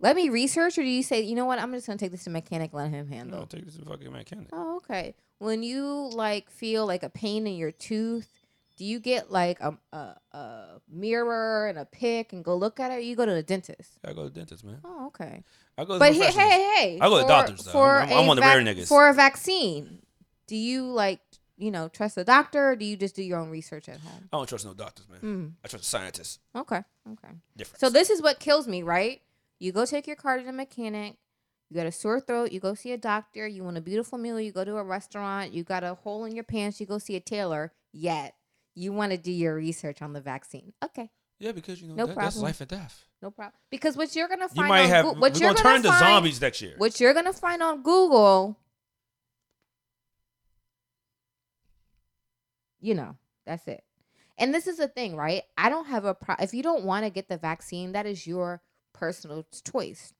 let me research, or do you say, you know what, I'm just going to take this to mechanic and let him handle it? No, take this to fucking mechanic. Oh, okay. When you, like, feel, like, a pain in your tooth, do you get, like, a, a, a mirror and a pick and go look at it? Or you go to the dentist? I go to the dentist, man. Oh, okay. I go to but the hey, hey, hey. I go for, to doctors, though. I'm, I'm one of the rare niggas. For a vaccine, do you, like, you know, trust the doctor or do you just do your own research at home? I don't trust no doctors, man. Mm. I trust scientists. Okay, okay. Difference. So this is what kills me, right? You go take your car to the mechanic. You got a sore throat, you go see a doctor, you want a beautiful meal, you go to a restaurant, you got a hole in your pants, you go see a tailor, yet you want to do your research on the vaccine. Okay. Yeah, because, you know, no that, that's life and death. No problem. Because what you're going to find you might on have, Google... We're going to turn to zombies next year. What you're going to find on Google... You know, that's it. And this is the thing, right? I don't have a... Pro- if you don't want to get the vaccine, that is your personal choice.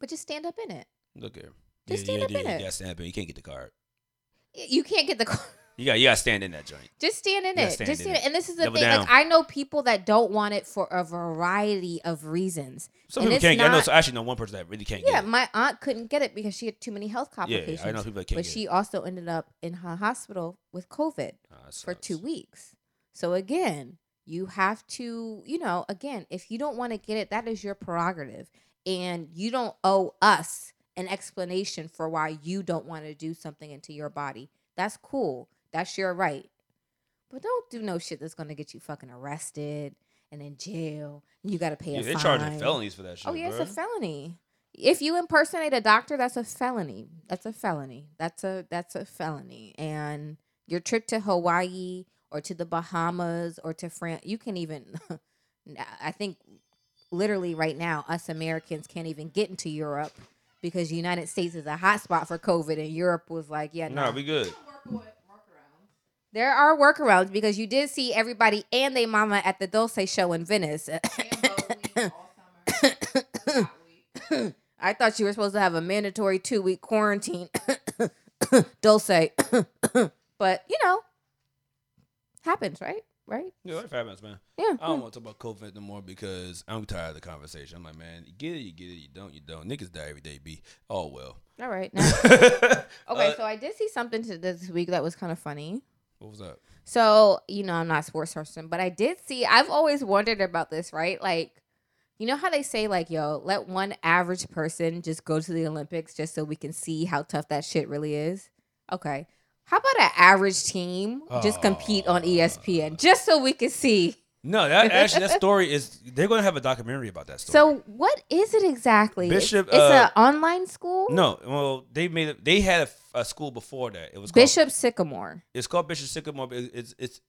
But just stand up in it. Look here. Just yeah, stand yeah, up yeah, in you it. You gotta stand up in it. You can't get the card. You can't get the card. You got. You gotta stand in that joint. Just stand in it. Stand just stand. In it. And this is the Double thing. Down. Like I know people that don't want it for a variety of reasons. Some and people can't. Not, I know. So I actually know one person that really can't. Yeah, get it. Yeah, my aunt couldn't get it because she had too many health complications. Yeah, I know people that can't. But get she it. also ended up in her hospital with COVID oh, for two weeks. So again, you have to. You know, again, if you don't want to get it, that is your prerogative. And you don't owe us an explanation for why you don't want to do something into your body. That's cool. That's your right. But don't do no shit that's going to get you fucking arrested and in jail. And you got to pay yeah, a fine. They're charging felonies for that shit, Oh, yeah, bro. It's a felony. If you impersonate a doctor, that's a felony. That's a felony. That's a that's a felony. And your trip to Hawaii or to the Bahamas or to France, you can even, I think... Literally right now, us Americans can't even get into Europe because the United States is a hotspot for COVID, and Europe was like, "Yeah, no, nah, we good." There are workarounds because you did see everybody and they mama at the Dulce show in Venice. I thought you were supposed to have a mandatory two week quarantine, Dulce, but you know, happens, right? Right? Yeah, life happens, man. Yeah. I don't yeah. want to talk about COVID no more because I'm tired of the conversation. I'm like, man, you get it, you get it, you don't, you don't. Niggas die every day, B. Oh, well. All right. Now. okay, uh, so I did see something to this week that was kind of funny. What was that? So, you know, I'm not a sports person, but I did see, I've always wondered about this, right? Like, you know how they say, like, yo, let one average person just go to the Olympics just so we can see how tough that shit really is? Okay. How about an average team just compete oh. on E S P N just so we can see No, that actually that story is they're going to have a documentary about that story. So what is it exactly? Bishop, it's uh, an online school. No, well they made it, they had a, a school before that. It was called, Bishop Sycamore. It's called Bishop Sycamore. But it's it's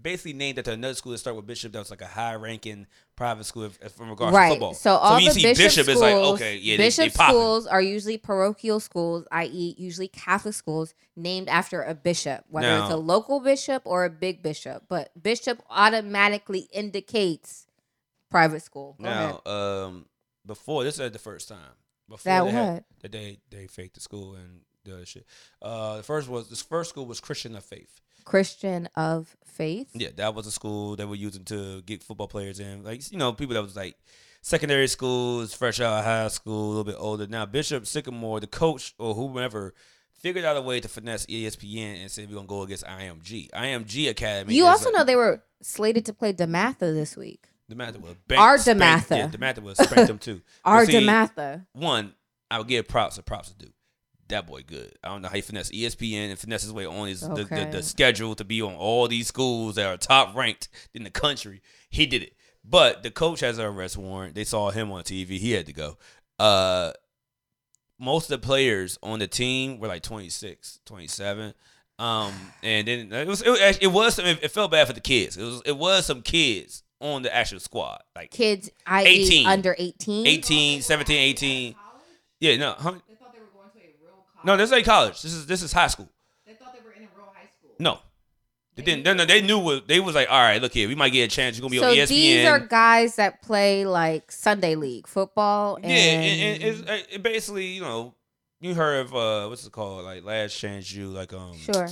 basically named after another school that started with Bishop. That was like a high ranking private school if, if in regards right. to football. So all so you the see Bishop, Bishop schools, is like okay, yeah, Bishop they, they schools are usually parochial schools, that is, usually Catholic schools named after a bishop, whether now, it's a local bishop or a big bishop. But bishop automatically indicates private school. Go now, um, before this is the first time before that they what? Had, that they they faked the school and the other shit. Uh, the first was this first school was Christian of Faith. Christian of Faith. Yeah, that was a school they were using to get football players in, like you know people that was like secondary schools, fresh out of high school, a little bit older. Now Bishop Sycamore, the coach or whomever, figured out a way to finesse E S P N and said we're gonna go against I M G. I M G Academy. You also like, know they were slated to play DeMatha this week. DeMatha was bank, our DeMatha. Spanked, yeah, DeMatha was spanked them too. Our see, DeMatha. One, I would give props to props to do. That boy good. I don't know how he finessed E S P N and finessed his way on his okay. the, the, the schedule to be on all these schools that are top ranked in the country. He did it. But the coach has an arrest warrant. They saw him on T V. He had to go. Uh, most of the players on the team were like twenty-six, twenty-seven. Um, and then it was it, it was some, it felt bad for the kids. It was it was some kids on the actual squad. Like kids eighteen, under eighteen. eighteen, seventeen, eighteen. Yeah, no. Huh? No, this ain't college. This is this is high school. They thought they were in a real high school. No, they didn't. No, no, they knew what they was like. All right, look here, we might get a chance. You're gonna be so on E S P N. So these are guys that play like Sunday league football. And... yeah, and, and it's, it basically, you know, you heard of uh, what's it called? Like last chance, you like um. Sure.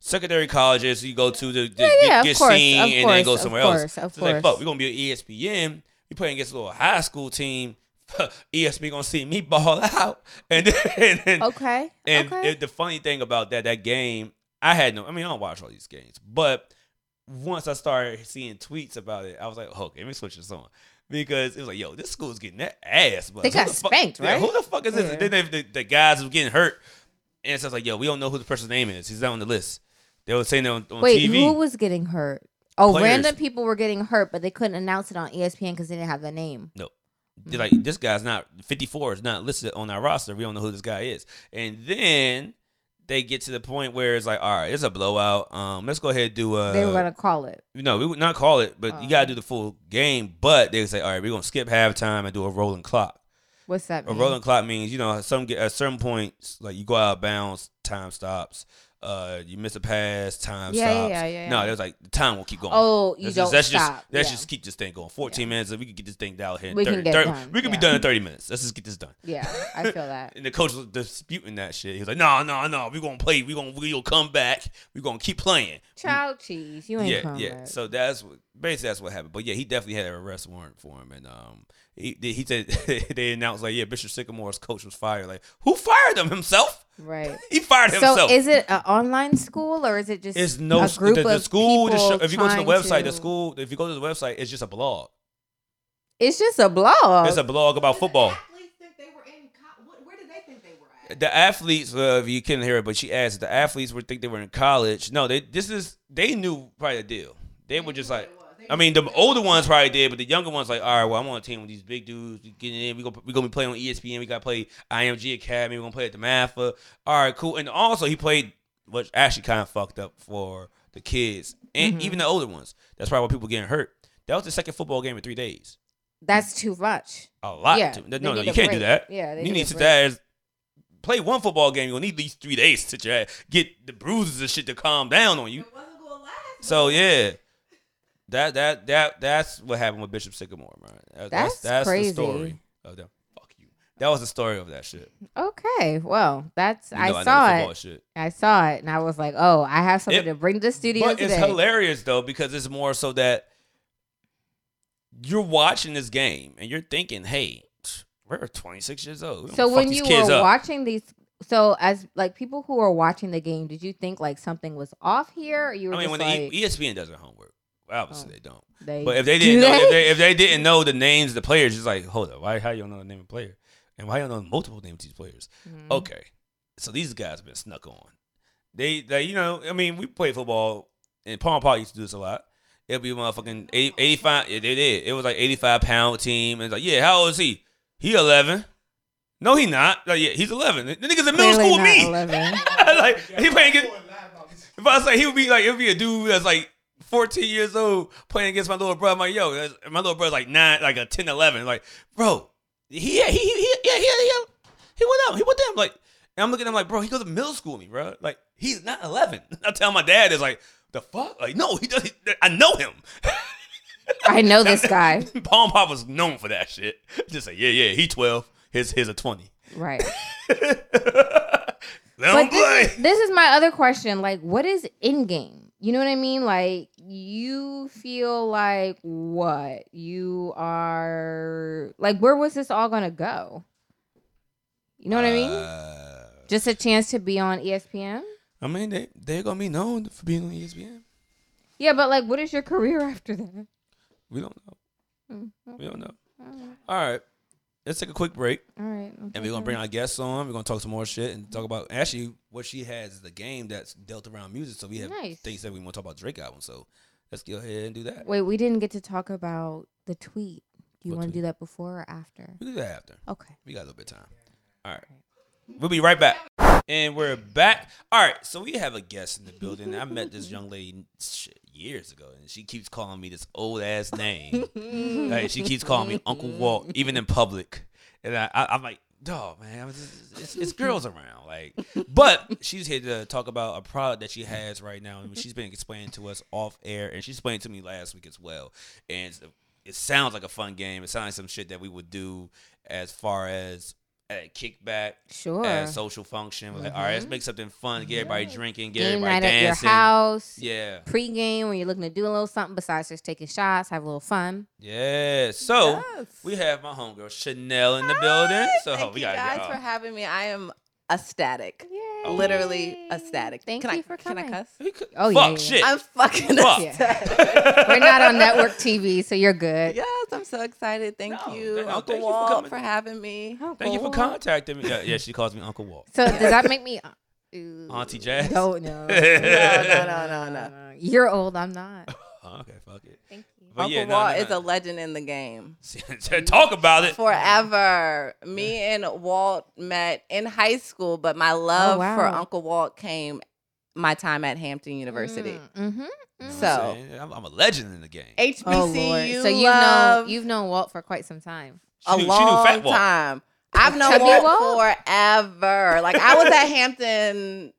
Secondary colleges you go to to, to yeah, yeah, get, get course, seen course, and then go somewhere of course, else. Of so course. Like, fuck, we're gonna be on E S P N. We playing against a little high school team. E S P N gonna see me ball out, and then and, okay. And okay. It, the funny thing about that that game, I had no. I mean, I don't watch all these games, but once I started seeing tweets about it, I was like, oh, okay, let me switch this on because it was like, yo, this school's getting that ass. But they got the spanked, fuck, right? Yeah, who the fuck is yeah. this? Then they, the, the guys who getting hurt, and so it's like, yo, we don't know who the person's name is. He's not on the list. They were saying that on, on Wait, T V. Wait, who was getting hurt? Oh, players. Random people were getting hurt, but they couldn't announce it on E S P N because they didn't have their name. Nope. They're like, this guy's not fifty-four is not listed on our roster. We don't know who this guy is. And then they get to the point where it's like, all right, it's a blowout. Um, let's go ahead and do a. They were gonna call it. No, we would not call it, but oh. you gotta do the full game. But they would say, all right, we're gonna skip halftime and do a rolling clock. What's that mean? A rolling clock means you know some at certain points like you go out of bounds, time stops. Uh, you miss a pass, time yeah, stops. Yeah, yeah, yeah. No, it was like the time will keep going. Oh, you that's don't just, that's stop. Just, let's yeah. just keep this thing going. fourteen yeah. minutes, and we can get this thing down here. In we thirty, can get thirty, done. We can yeah. be done in thirty minutes. Let's just get this done. Yeah, I feel that. And the coach was disputing that shit. He was like, "No, no, no. We're gonna play. We're gonna we'll come back. We're gonna keep playing." Child cheese, you ain't yeah, come yeah. back. So that's what, basically that's what happened. But yeah, he definitely had an arrest warrant for him, and um, he he said they announced like, yeah, Bishop Sycamore's coach was fired. Like, who fired him? Himself. Right, he fired himself. So, is it an online school or is it just it's no, a group the, the of school? People just, if you go to the website, to... the school. If you go to the website, it's just a blog. It's just a blog. It's a blog about football. The athletes think they were in. Co- where did they think they were at? The athletes. Uh, you couldn't hear it, but she asked. The athletes would think they were in college. No, they. This is. They knew probably the deal. They were just like. I mean, the older ones probably did, but the younger ones like, all right, well, I'm on a team with these big dudes. We getting in, we gonna we gonna be playing on E S P N. We gotta play I M G Academy. We are gonna play at DeMatha. All right, cool. And also, he played, which actually kind of fucked up for the kids and mm-hmm. even the older ones. That's probably why people getting hurt. That was the second football game in three days. That's too much. A lot. Yeah, too. No, no, you can't break. do that. Yeah, you need to that play one football game. You are gonna need these three days to try, get the bruises and shit to calm down on you. It wasn't gonna last. So yeah. That that that that's what happened with Bishop Sycamore, man. That's that's, that's crazy. The story of that. Fuck you. That was the story of that shit. Okay, well, that's you know, I, I saw it. Shit. I saw it, and I was like, oh, I have something it, to bring to the studio but today. It's hilarious though because it's more so that you're watching this game and you're thinking, hey, we're twenty-six years old. So when you were up. watching these. So as like people who were watching the game, did you think like something was off here? Or you were I mean, when like, the E S P N does their homework. Obviously oh, they don't. They, but if they didn't know, they? If, they, if they didn't know the names of the players, it's like, hold up, why how you don't know the name of the player? And why you don't know multiple names of these players? Mm-hmm. Okay. So these guys have been snuck on. They they you know, I mean, we play football and Paul and Paul used to do this a lot. it'll be motherfucking eighty, eighty-five. Yeah, they did. It was like eighty-five pound team. And it's like, yeah, how old is he? He eleven. No, he not. Like, yeah, he's eleven. The nigga's in middle Clearly school with me. eleven. Like, he playing against. If I was like, he would be like, it would be a dude that's like fourteen years old playing against my little brother. I'm like, yo, my little brother's like nine, like a ten, eleven. Like, bro, he, he, he, he, yeah, he, he, he went out. He went down. Like, and I'm looking at him like, bro, he goes to middle school with me, bro. Like, he's not eleven. I tell my dad, it's like, the fuck? Like, no, he doesn't. I know him. I know this guy. Palm Pop was known for that shit. Just like, yeah, yeah, he twelve. His his a twenty. Right. But this, this is my other question. Like, what is in game? You know what I mean? Like, you feel like what? You are like, where was this all gonna go? You know what uh, I mean? Just a chance to be on E S P N? I mean, they they're gonna be known for being on E S P N. Yeah, but like, what is your career after that? We don't know. Mm-hmm. We don't know. All right. All right. Let's take a quick break. All right. Okay. And we're going to bring our guests on. We're going to talk some more shit and talk about, actually, what she has is the game that's dealt around music. So we have nice. things that we want to talk about Drake album. So let's go ahead and do that. Wait, we didn't get to talk about the tweet. Do you what want tweet? to do that before or after? We do that after. Okay. We got a little bit of time. All right. All right. We'll be right back. And we're back. All right. So we have a guest in the building. I met this young lady shit, years ago, and she keeps calling me this old ass name. Like, she keeps calling me Uncle Walt, even in public. And I, I, I'm like, dog, man, it's, it's, it's girls around. Like, but she's here to talk about a product that she has right now. And she's been explaining to us off air, and she explained to me last week as well. And it's, it sounds like a fun game. It sounds like some shit that we would do as far as a kickback, sure, at a social function. We're mm-hmm. like, all right, let's make something fun, get yeah. everybody drinking, get game everybody night dancing. At your house, yeah. Pre-game when you're looking to do a little something besides just taking shots, have a little fun. Yeah. So yes. we have my homegirl Chanel in the Hi. building. So Thank we you gotta guys get for having me. I am ecstatic. Yay. Literally ecstatic. Thank can you I, for coming. Can I cuss? Oh Fuck yeah, yeah. shit. I'm fucking Fuck. ecstatic. We're not on network T V, so you're good. Yes, I'm so excited. Thank no, you, no, Uncle thank Walt, you for, for having me. Uncle thank you for contacting me. Yeah, yeah, she calls me Uncle Walt. So does that make me uh, Auntie Jazz? No, no, no, no, no, no. You're old. I'm not. Okay, fuck it. Thank you. But Uncle yeah, no, Walt no, no, is no. a legend in the game. Talk about it. Forever. Me and Walt met in high school, but my love oh, wow. for Uncle Walt came my time at Hampton University. Mm, mm-hmm. You know so I'm, I'm a legend in the game. H B C U. Oh, so you know you've known Walt for quite some time. She a knew, long she knew fat Walt. time. I've known Walt, Walt forever. Like I was at Hampton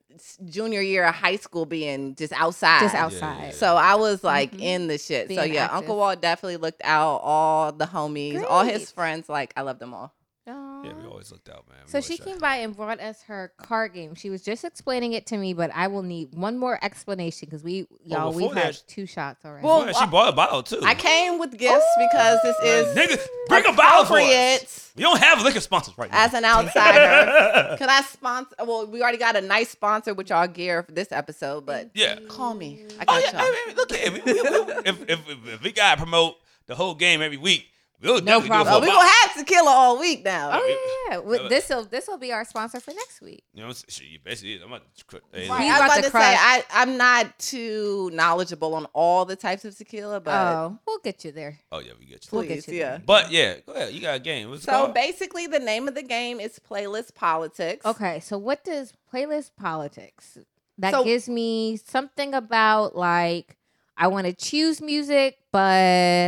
junior year of high school being just outside. Just outside. Yeah, yeah. So I was like mm-hmm. in the shit. Being so yeah, active. Uncle Walt definitely looked out all the homies, Great. all his friends. Like I love them all. Aww. Yeah, we always looked out, man. We so she came out. by and brought us her card game. She was just explaining it to me, but I will need one more explanation because we, y'all, well, we've that, had two shots already. Well, well she bought a bottle too. I came with gifts Ooh. because this is Niggas, bring a bottle for us. We don't have liquor sponsors right now. As an outsider, could I sponsor? Well, we already got a nice sponsor with y'all gear for this episode, but yeah, call me. I got oh, yeah, y'all. I mean, look at we, we, we, if, if, if if we gotta promote the whole game every week. We'll no problem. Oh, we're going to have tequila all week now. Oh, yeah. Well, this will this will be our sponsor for next week. You know what I'm saying? Basically, I'm about to, right. I'm about to, to say, I, I'm not too knowledgeable on all the types of tequila, but. Oh, we'll get you there. Oh, yeah, we get you. We'll Please, get you yeah. there. But, yeah, go ahead. You got a game. What's so, called? basically, the name of the game is Playlist Politics. Okay, so what does Playlist Politics? That so, gives me something about, like, I want to choose music, but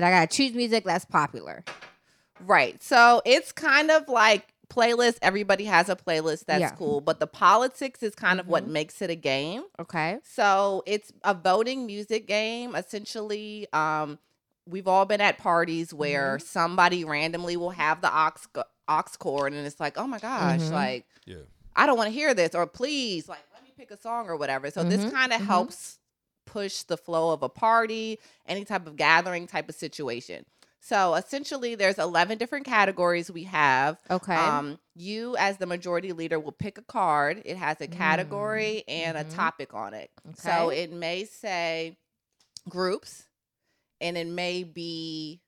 I got to choose music that's popular. Right. So it's kind of like playlist. Everybody has a playlist. That's yeah. cool. But the politics is kind mm-hmm. of what makes it a game. Okay. So it's a voting music game. Essentially, um, we've all been at parties where mm-hmm. somebody randomly will have the ox, ox cord and it's like, oh, my gosh, mm-hmm. like, yeah. I don't want to hear this or please, like, let me pick a song or whatever. So mm-hmm. this kind of mm-hmm. helps push the flow of a party, any type of gathering type of situation. So essentially there's eleven different categories we have. Okay. Um, you as the majority leader will pick a card. It has a category mm. and mm-hmm. a topic on it. Okay. So it may say groups and it may be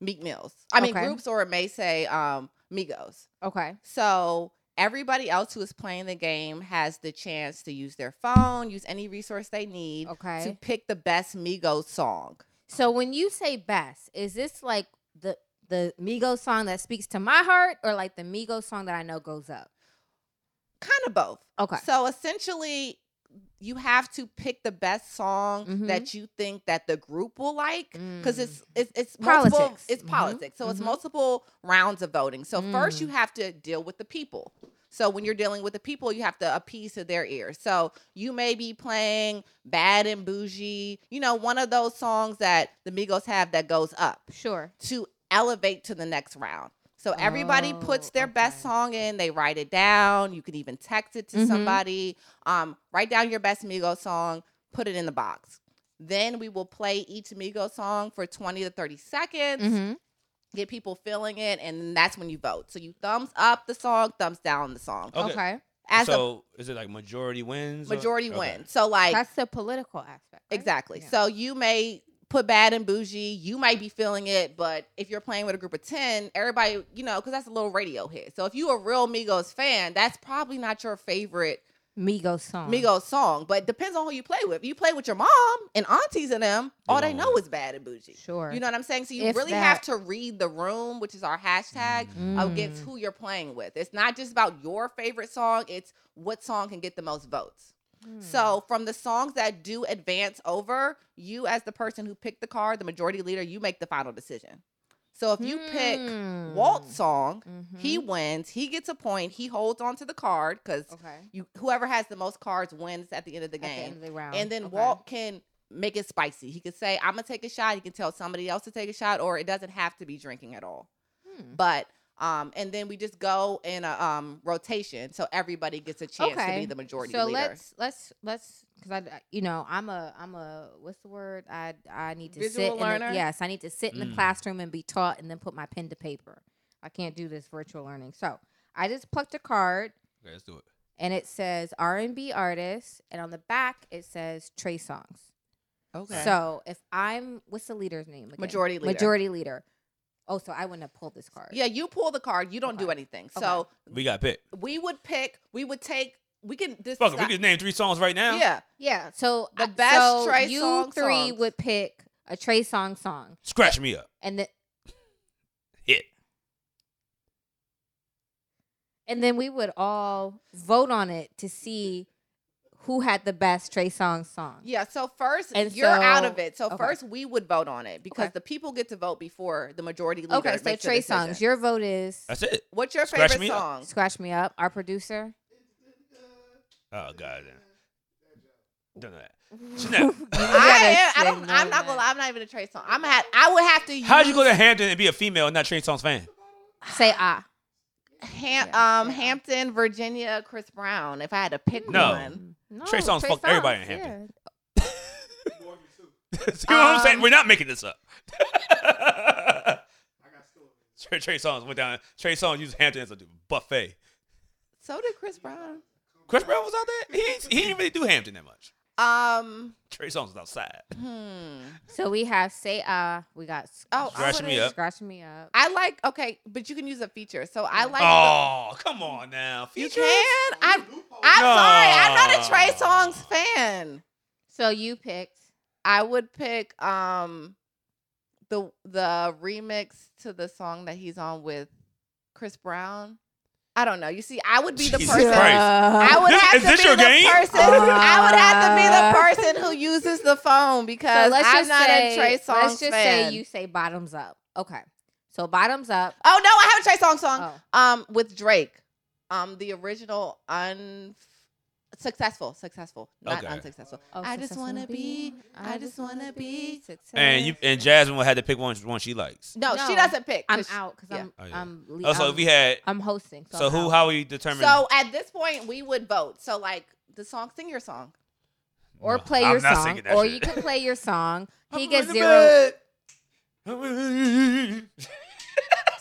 Meek Mills. I mean okay. groups or it may say um, Migos. Okay. So everybody else who is playing the game has the chance to use their phone, use any resource they need okay. to pick the best Migos song. So when you say best, is this like the the Migos song that speaks to my heart, or like the Migos song that I know goes up? Kind of both. Okay. So essentially, you have to pick the best song mm-hmm. that you think that the group will like, because mm. it's it's it's politics. Multiple, it's mm-hmm. politics, so mm-hmm. it's multiple rounds of voting. So mm. first, you have to deal with the people. So when you're dealing with the people, you have to appease to their ears. So you may be playing Bad and Bougie, you know, one of those songs that the Migos have that goes up. Sure. To elevate to the next round. So everybody oh, puts their okay. best song in. They write it down. You can even text it to mm-hmm. somebody. Um, write down your best Migos song. Put it in the box. Then we will play each Migos song for twenty to thirty seconds. Mm-hmm. Get people feeling it, and that's when you vote. So you thumbs up the song, thumbs down the song. Okay. okay. As so a, is it like majority wins? Majority okay. wins. So like that's the political aspect. Right? Exactly. Yeah. So you may put Bad and Bougie. You might be feeling it, but if you're playing with a group of ten, everybody, you know, because that's a little radio hit. So if you a real Migos fan, that's probably not your favorite Migos song. Migos song, but depends on who you play with. You play with your mom and aunties and them, all they know is Bad and Bougie. Sure. You know what I'm saying? So you if really that. have to read the room, which is our hashtag, mm. against who you're playing with. It's not just about your favorite song. It's what song can get the most votes. Mm. So from the songs that do advance over, you as the person who picked the card, the majority leader, you make the final decision. So if you mm. pick Walt's song, mm-hmm. he wins. He gets a point. He holds on to the card because okay. you whoever has the most cards wins at the end of the game. At the end of the round. And then okay. Walt can make it spicy. He can say, I'm going to take a shot. He can tell somebody else to take a shot, or it doesn't have to be drinking at all. Hmm. But um, and then we just go in a um, rotation, so everybody gets a chance okay. to be the majority so leader. So let's let's let's. Because I, you know, I'm a, I'm a, what's the word? I, I need to Visual sit. Learner? In the, yes, I need to sit in mm. the classroom and be taught, and then put my pen to paper. I can't do this virtual learning. So I just plucked a card. Okay, let's do it. And it says R and B artist, and on the back it says Trey Songz. Okay. So if I'm, what's the leader's name again? Majority leader. Majority leader. Oh, so I wouldn't have pulled this card. Yeah, you pull the card. You don't okay. do anything. Okay. So we got picked. We would pick. We would take. We can this Fuck, we can name three songs right now. Yeah. Yeah. So the best so Trey you song three songs. Would pick a Trey Songz song. Scratch Me Up. And then hit. And then we would all vote on it to see who had the best Trey Songz song. Yeah, so first and you're so, out of it. So okay. first we would vote on it because okay. the people get to vote before the majority leader. Okay, so Trey Songz, your vote is That's it. What's your Scratch favorite song? Up. Scratch Me Up, our producer. Oh God! Don't know that. Chanel. I am. I don't. I'm not gonna. I'm not even a Trey Songz. I'm. Had. I would have to. Use, how'd you go to Hampton and be a female and not Trey Songz fan? Say ah. Ham, yeah. Um, Hampton, Virginia, Chris Brown. If I had to pick no. one, no, Trey Songz fucked everybody in Hampton. Yeah. You know what I'm saying? We're not making this up. I got Trey Songz went down. Trey Songz used Hampton as a buffet. So did Chris Brown. Chris Brown was out there? He, he didn't really do Hampton that much. Um, Trey Songz was outside. Hmm. So we have Say Ah. Uh, we got oh, Scratch Me Up. Scratch Me Up. I like, okay, but you can use a feature. So I like. Oh, the, come on now. Features? You can? I, I'm no. sorry. I'm not a Trey Songz fan. So you picked. I would pick um the the remix to the song that he's on with Chris Brown. I don't know. You see, I would be the Jesus person. Christ. I would this, have to be the game? person. Uh, I would have to be the person who uses the phone because so let's I'm just not say, a Trey Songz fan. Let's just fan. say you say Bottoms Up. Okay. So Bottoms Up. Oh no, I have a Trey Songz song oh. um with Drake. Um the original un Successful, successful, not okay. unsuccessful. Oh, I just wanna be, be, I just wanna be. Successful. And you and Jasmine will have to pick one, one she likes. No, no, she doesn't pick. I'm out because yeah. I'm, oh, yeah. I'm, I'm. Oh, so we had. I'm hosting. So, so who? How we determine? So at this point, we would vote. So like the song, sing your song, or no, play your song, or shit. You can play your song. He gets zero.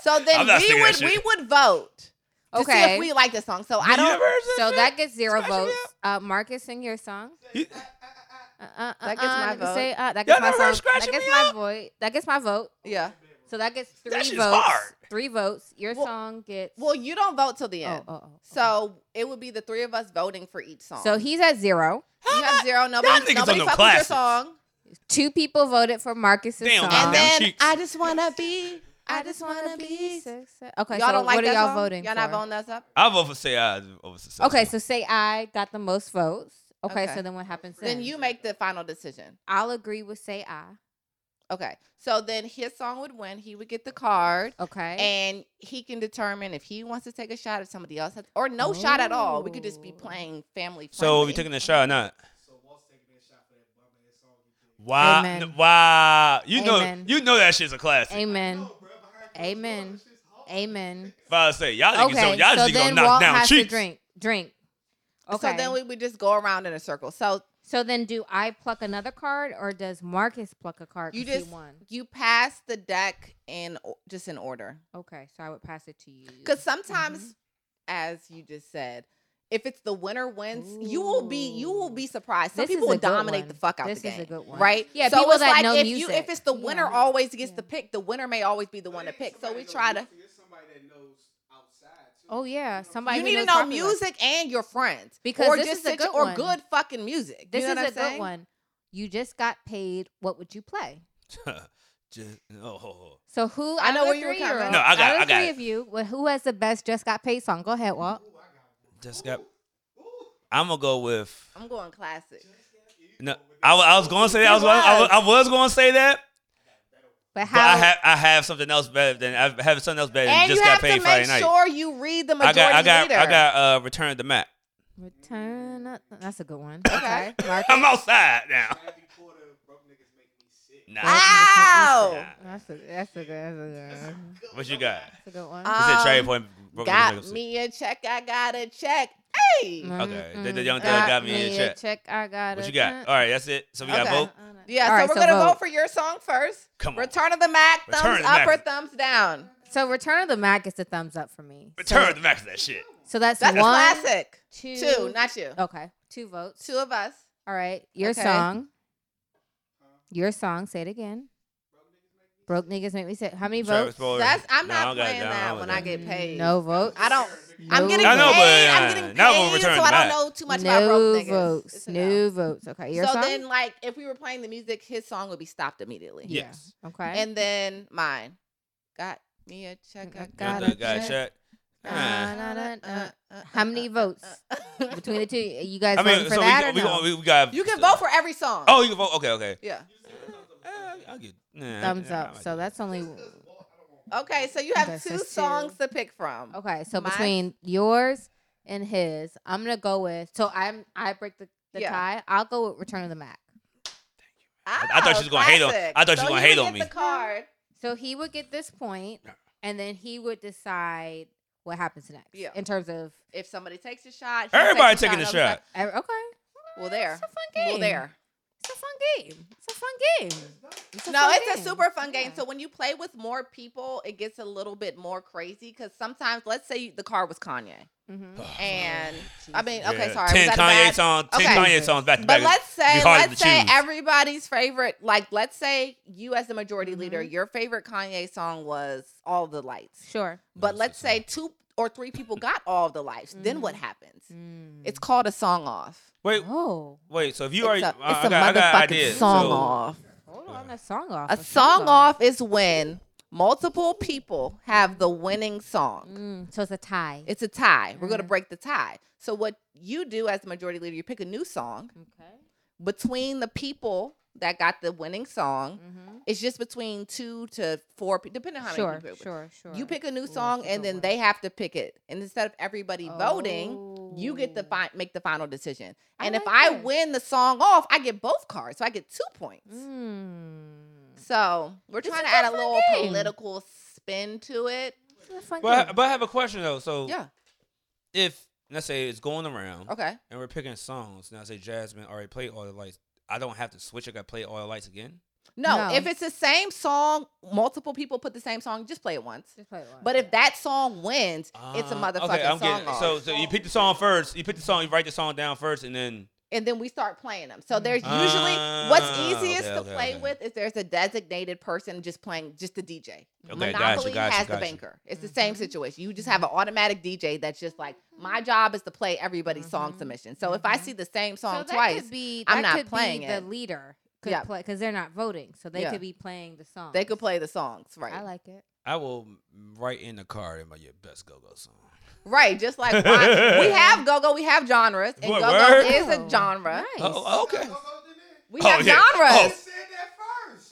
So then we would we would vote. To okay. see if we like the song. So I don't. So that gets zero Scratch votes. Uh, Marcus, sing your song. Uh, uh, uh, that gets my vote. Say, uh, that gets Y'all my song. That gets my vote. That gets my vote. Yeah. So that gets three that votes. Hard. Three votes. Your well, song gets. Well, you don't vote till the end. Oh, oh, oh, so okay. it would be the three of us voting for each song. So he's at zero. You have zero. Nobody, nobody fucks with your song. Two people voted for Marcus's damn, song. And then cheeks. I just want to be, I just want to be. Success. Okay, y'all so don't like what that are y'all song? Voting y'all for? Y'all not voting us up? I vote for Say I over Success. Okay, so Say I got the most votes. Okay, okay, so then what happens then? Then you make the final decision. I'll agree with Say I. Okay, so then his song would win. He would get the card. Okay. And he can determine if he wants to take a shot at somebody else. Has, or no Ooh. Shot at all. We could just be playing family friendly. So we taking a shot or not? Wow. Amen. Wow. You Amen. know you know that shit's a classic. Amen. Amen. Amen. If I say, y'all okay. y'all so just gonna knock Walt down has cheeks. To drink. Drink. Okay. So then we would just go around in a circle. So so then do I pluck another card or does Marcus pluck a card? You just won? You pass the deck in just in order. Okay. So I would pass it to you. Because sometimes, mm-hmm. as you just said, if it's the winner wins, Ooh. you will be you will be surprised. Some this people will dominate the fuck out this the game. This is a good one. Right? Yeah, so people it's that like know if music. You if it's the winner yeah. always gets yeah. the pick, the winner may always be the one to pick. So we try to somebody that knows outside too. Oh yeah, somebody you who need knows to know music like. And your friends because or this just is a good or one. Good fucking music. This you know is what I'm a saying? Good one. You just got paid. What would you play? Just, oh, oh, oh. So who I know where you were coming. No, I got I got three of you. Who has the best just got paid song? Go ahead, Walt. Just got. I'm gonna go with. I'm going classic. No, I, I was gonna say that. I was, was. I, was, I was gonna say that. But how? But I, have, I have something else better than I have something else better. Than just got paid Friday night. And you have to make sure you read the majority leader. I got. I got. I got uh, Return of the Mac. Return. Of, that's a good one. Okay. I'm outside now. Nah. Wow. That's a that's a good, that's a good. What you got? That's a good one. Um, trade point. Got me a check. I got a check. Hey. Mm-hmm. Okay. The, the young thug got, got me, me a check. check. I got what you got? All right. That's it. So we okay. got vote. Yeah. All so right, we're so gonna vote. vote for your song first. Come on. Return of the Mac. Thumbs Return up Mac. Or thumbs down. So Return of the Mac is the thumbs up for me. Return so, of the Mac is that shit. So that's, that's one. Classic. Two. Two. Not you. Okay. Two votes. Two of us. All right. Your okay. song. Your song, say it again. Broke niggas make me sick. How many votes? That's I'm no, not playing that, that when that. I get paid. No votes. I don't. No I'm getting paid. I know, but, uh, I'm getting paid, we'll so I don't know too much no about broke niggas. Votes. No no. votes. Okay. Your so song? Then, like, if we were playing the music, his song would be stopped immediately. Yes. Yeah. Okay. And then mine. Got me a check. I got, got a check. check. Uh, uh, uh, uh, how many votes uh, uh, between the two? You guys I mean, voting for so that we, or no? we, we got, you can vote for every song. Oh, you can vote. Okay, okay. Yeah. I'll get nah, thumbs nah, up. Nah, so that's only okay. So you have okay, two so songs two. to pick from. Okay, so Mine. between yours and his, I'm gonna go with. So I'm I break the, the yeah. tie. I'll go with Return of the Mac. Thank you. Oh, I, I thought she was gonna hate on. I thought so she was gonna hate on me. The card. So he would get this point, and then he would decide what happens next. Yeah. In terms of if somebody takes a shot, everybody takes a taking shot, a shot. Like, okay. Well, there. It's a fun game. Well, there. It's a fun game. It's a fun game. It's a no, fun it's game. a super fun game. Yeah. So when you play with more people, it gets a little bit more crazy because sometimes, let's say the card was Kanye. Mm-hmm. And oh, I mean, okay, yeah. sorry. ten Kanye songs, ten Kanye songs back to back. But let's say, let's say choose. everybody's favorite, like let's say you as the majority mm-hmm. leader, your favorite Kanye song was All the Lights. Sure. But That's let's say song. two or three people got All the Lights. Mm-hmm. Then what happens? Mm-hmm. It's called a song off. Wait, oh. wait. So if you already, it's a, it's I, a got, I got ideas. Song so. off. Hold on, a song off. A, a song, song off is when multiple people have the winning song. Mm, so it's a tie. It's a tie. Mm. We're going to break the tie. So what you do as the majority leader, you pick a new song. Okay. Between the people that got the winning song, mm-hmm. it's just between two to four, depending on how sure, many people. Sure, sure, sure. You pick a new song, Ooh, and then one. they have to pick it. And instead of everybody oh. voting, you get to fi- make the final decision. And I like if I that. win the song off, I get both cards. So I get two points. Mm. So we're trying to add a little game. political spin to it. But, but I have a question, though. So yeah. if, let's say, it's going around, okay, and we're picking songs. Now, say Jasmine already played All the Lights. I don't have to switch. I got to play All the Lights again? No, no. If it's the same song, multiple people put the same song, just play it once. Just play it once. But if that song wins, uh, it's a motherfucking okay, I'm song getting, off. So, so you pick the song first. You pick the song. You write the song down first, and then... And then we start playing them. So there's usually uh, what's easiest okay, to okay, play okay. with is there's a designated person just playing just the D J. Okay, Monopoly gotcha, gotcha, has gotcha. the banker. It's mm-hmm. the same situation. You just have an automatic D J that's just like my job is to play everybody's mm-hmm. song submission. So if I see the same song so twice, be, I'm not playing it. The leader could yeah. play because they're not voting, so they yeah. could be playing the songs. They could play the songs, right? I like it. I will write in the card in my your best go-go song. Right, just like why, we have go-go, we have genres, and what, go-go word? Is a genre. Nice. Oh, okay. We oh, have yeah. genres. Oh.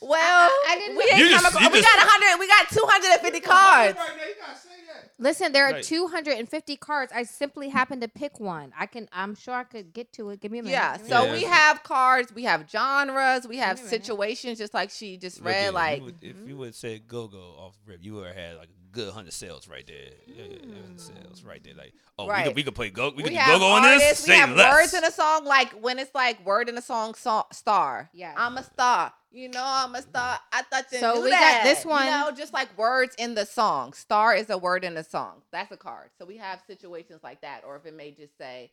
Well, I, I didn't. We, didn't just, come across, we just, got one hundred. We got two hundred fifty cards. Right now, you gotta say that. Listen, there are right. two hundred fifty cards. I simply happened to pick one. I can. I'm sure I could get to it. Give me a minute. Yeah. So yeah. we have cards. We have genres. We have situations. Just like she just read. Yeah, like you would, if you would say go go off rip, you would have had like a good hundred sales right there. Mm. Sales right there. Like oh, right. we could we could play go. We, we could go go on this. We say have less. Words in a song. Like when it's like word in a song. song star. Yeah. I'm a star. You know, I'm a star. I thought you so knew we that. Got this one. You know, just like words in the song. Star is a word in the song. That's a card. So we have situations like that. Or if it may just say,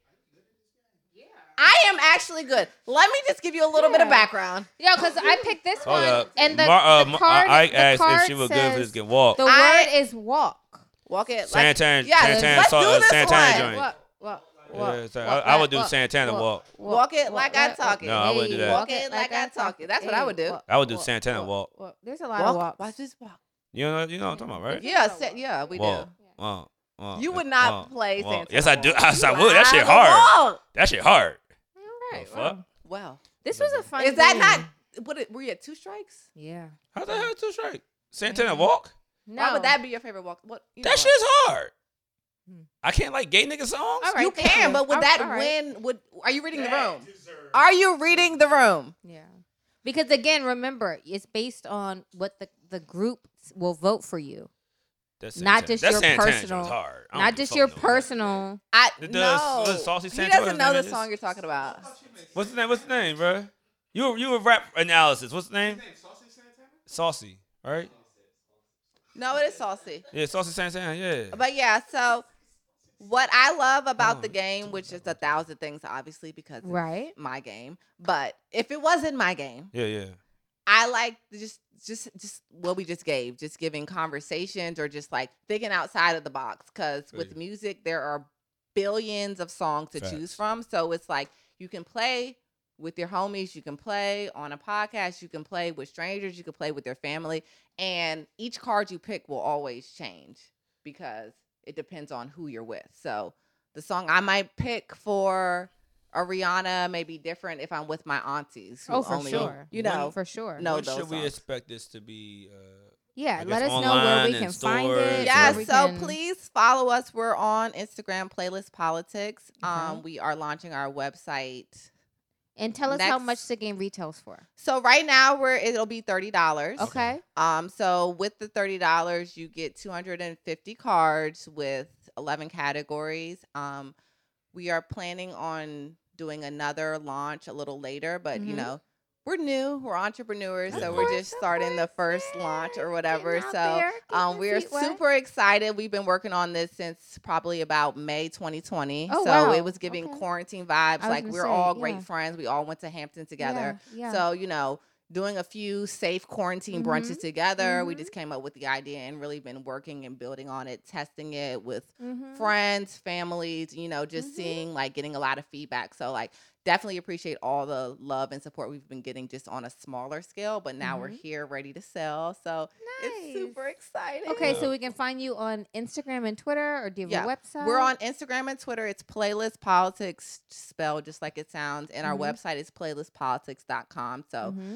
yeah. I am actually good. Let me just give you a little yeah. bit of background. Yo, because I picked this Hold one. Up. And the, Mar- uh, the card, I asked the card if she was good for this get walk. The I, word is walk. Walk it. Santan. Yeah, Santan, let's talk, do this Santan one. Joint. Walk, walk. Walk, yeah, so walk, I, I would do walk, Santana walk. Walk, walk, walk it like walk, I talk it. No, I wouldn't do that. Walk it like, like I talk it. That's what I would do. Walk, I would do walk, Santana walk, walk. walk. There's a lot walk, of walks. Watch this walk. You know, you know what I'm talking about, right? Yeah, sa- yeah, we walk, do. Walk, walk, you would not walk, play walk. Santana. Yes, I do. Yes, I would. That shit hard. Walk. That shit hard. All right. Well, wow. This was a fun. Is that not? What were you at two strikes? Yeah. How the hell two strikes? Santana walk? No. Why would that be your favorite walk? What? That shit's hard. I can't like gay nigga songs. Right, you can, you. But would all that right. win? Would are you reading that the room? Are you reading the room? Yeah, because again, remember, it's based on what the, the group will vote for you. That's not Santana. Just that's your Santana personal. Hard. Not just your personal. I the, the, no. The saucy he doesn't know the song you're talking about. What's the name? What's the name, bro? You you a rap analysis. What's the name? name? Saucy Santana. Saucy, right? No, it is Saucy. Yeah, Saucy Santana. Yeah. But yeah, so. What I love about oh, the game, which is a thousand things, obviously, because right. it's my game. But if it wasn't my game, yeah, yeah, I like just, just, just what we just gave, just giving conversations or just like thinking outside of the box. Because with yeah. music, there are billions of songs to Facts. Choose from. So it's like you can play with your homies, you can play on a podcast, you can play with strangers, you can play with your family, and each card you pick will always change because. It depends on who you're with. So the song I might pick for a Rihanna may be different if I'm with my aunties. Who oh, for only, sure. You know, when, for sure. No, should songs. We expect this to be? Uh, yeah, let us know where we can find it. Yeah, so can... please follow us. We're on Instagram, Playlist Politics. Mm-hmm. Um, we are launching our website. And tell us Next. How much the game retails for. So right now we're it'll be thirty dollars. Okay. Um. So with the thirty dollars, you get two hundred fifty cards with eleven categories. Um, we are planning on doing another launch a little later, but mm-hmm. you know we're new, we're entrepreneurs, of so course, we're just starting the first yeah. launch or whatever. So there, um, we are super wet. Excited. We've been working on this since probably about May twenty twenty. Oh, so wow. it was giving okay. quarantine vibes. Like we're say, all great yeah. friends. We all went to Hampton together. Yeah, yeah. So, you know, doing a few safe quarantine mm-hmm. brunches together. Mm-hmm. We just came up with the idea and really been working and building on it, testing it with mm-hmm. friends, families, you know, just mm-hmm. seeing like getting a lot of feedback. So like, definitely appreciate all the love and support we've been getting just on a smaller scale, but now mm-hmm. we're here ready to sell. So nice. It's super exciting. Okay, yeah. So we can find you on Instagram and Twitter, or do you have yeah. a website? We're on Instagram and Twitter. It's Playlist Politics, spelled just like it sounds. And mm-hmm. our website is playlist politics dot com. So mm-hmm.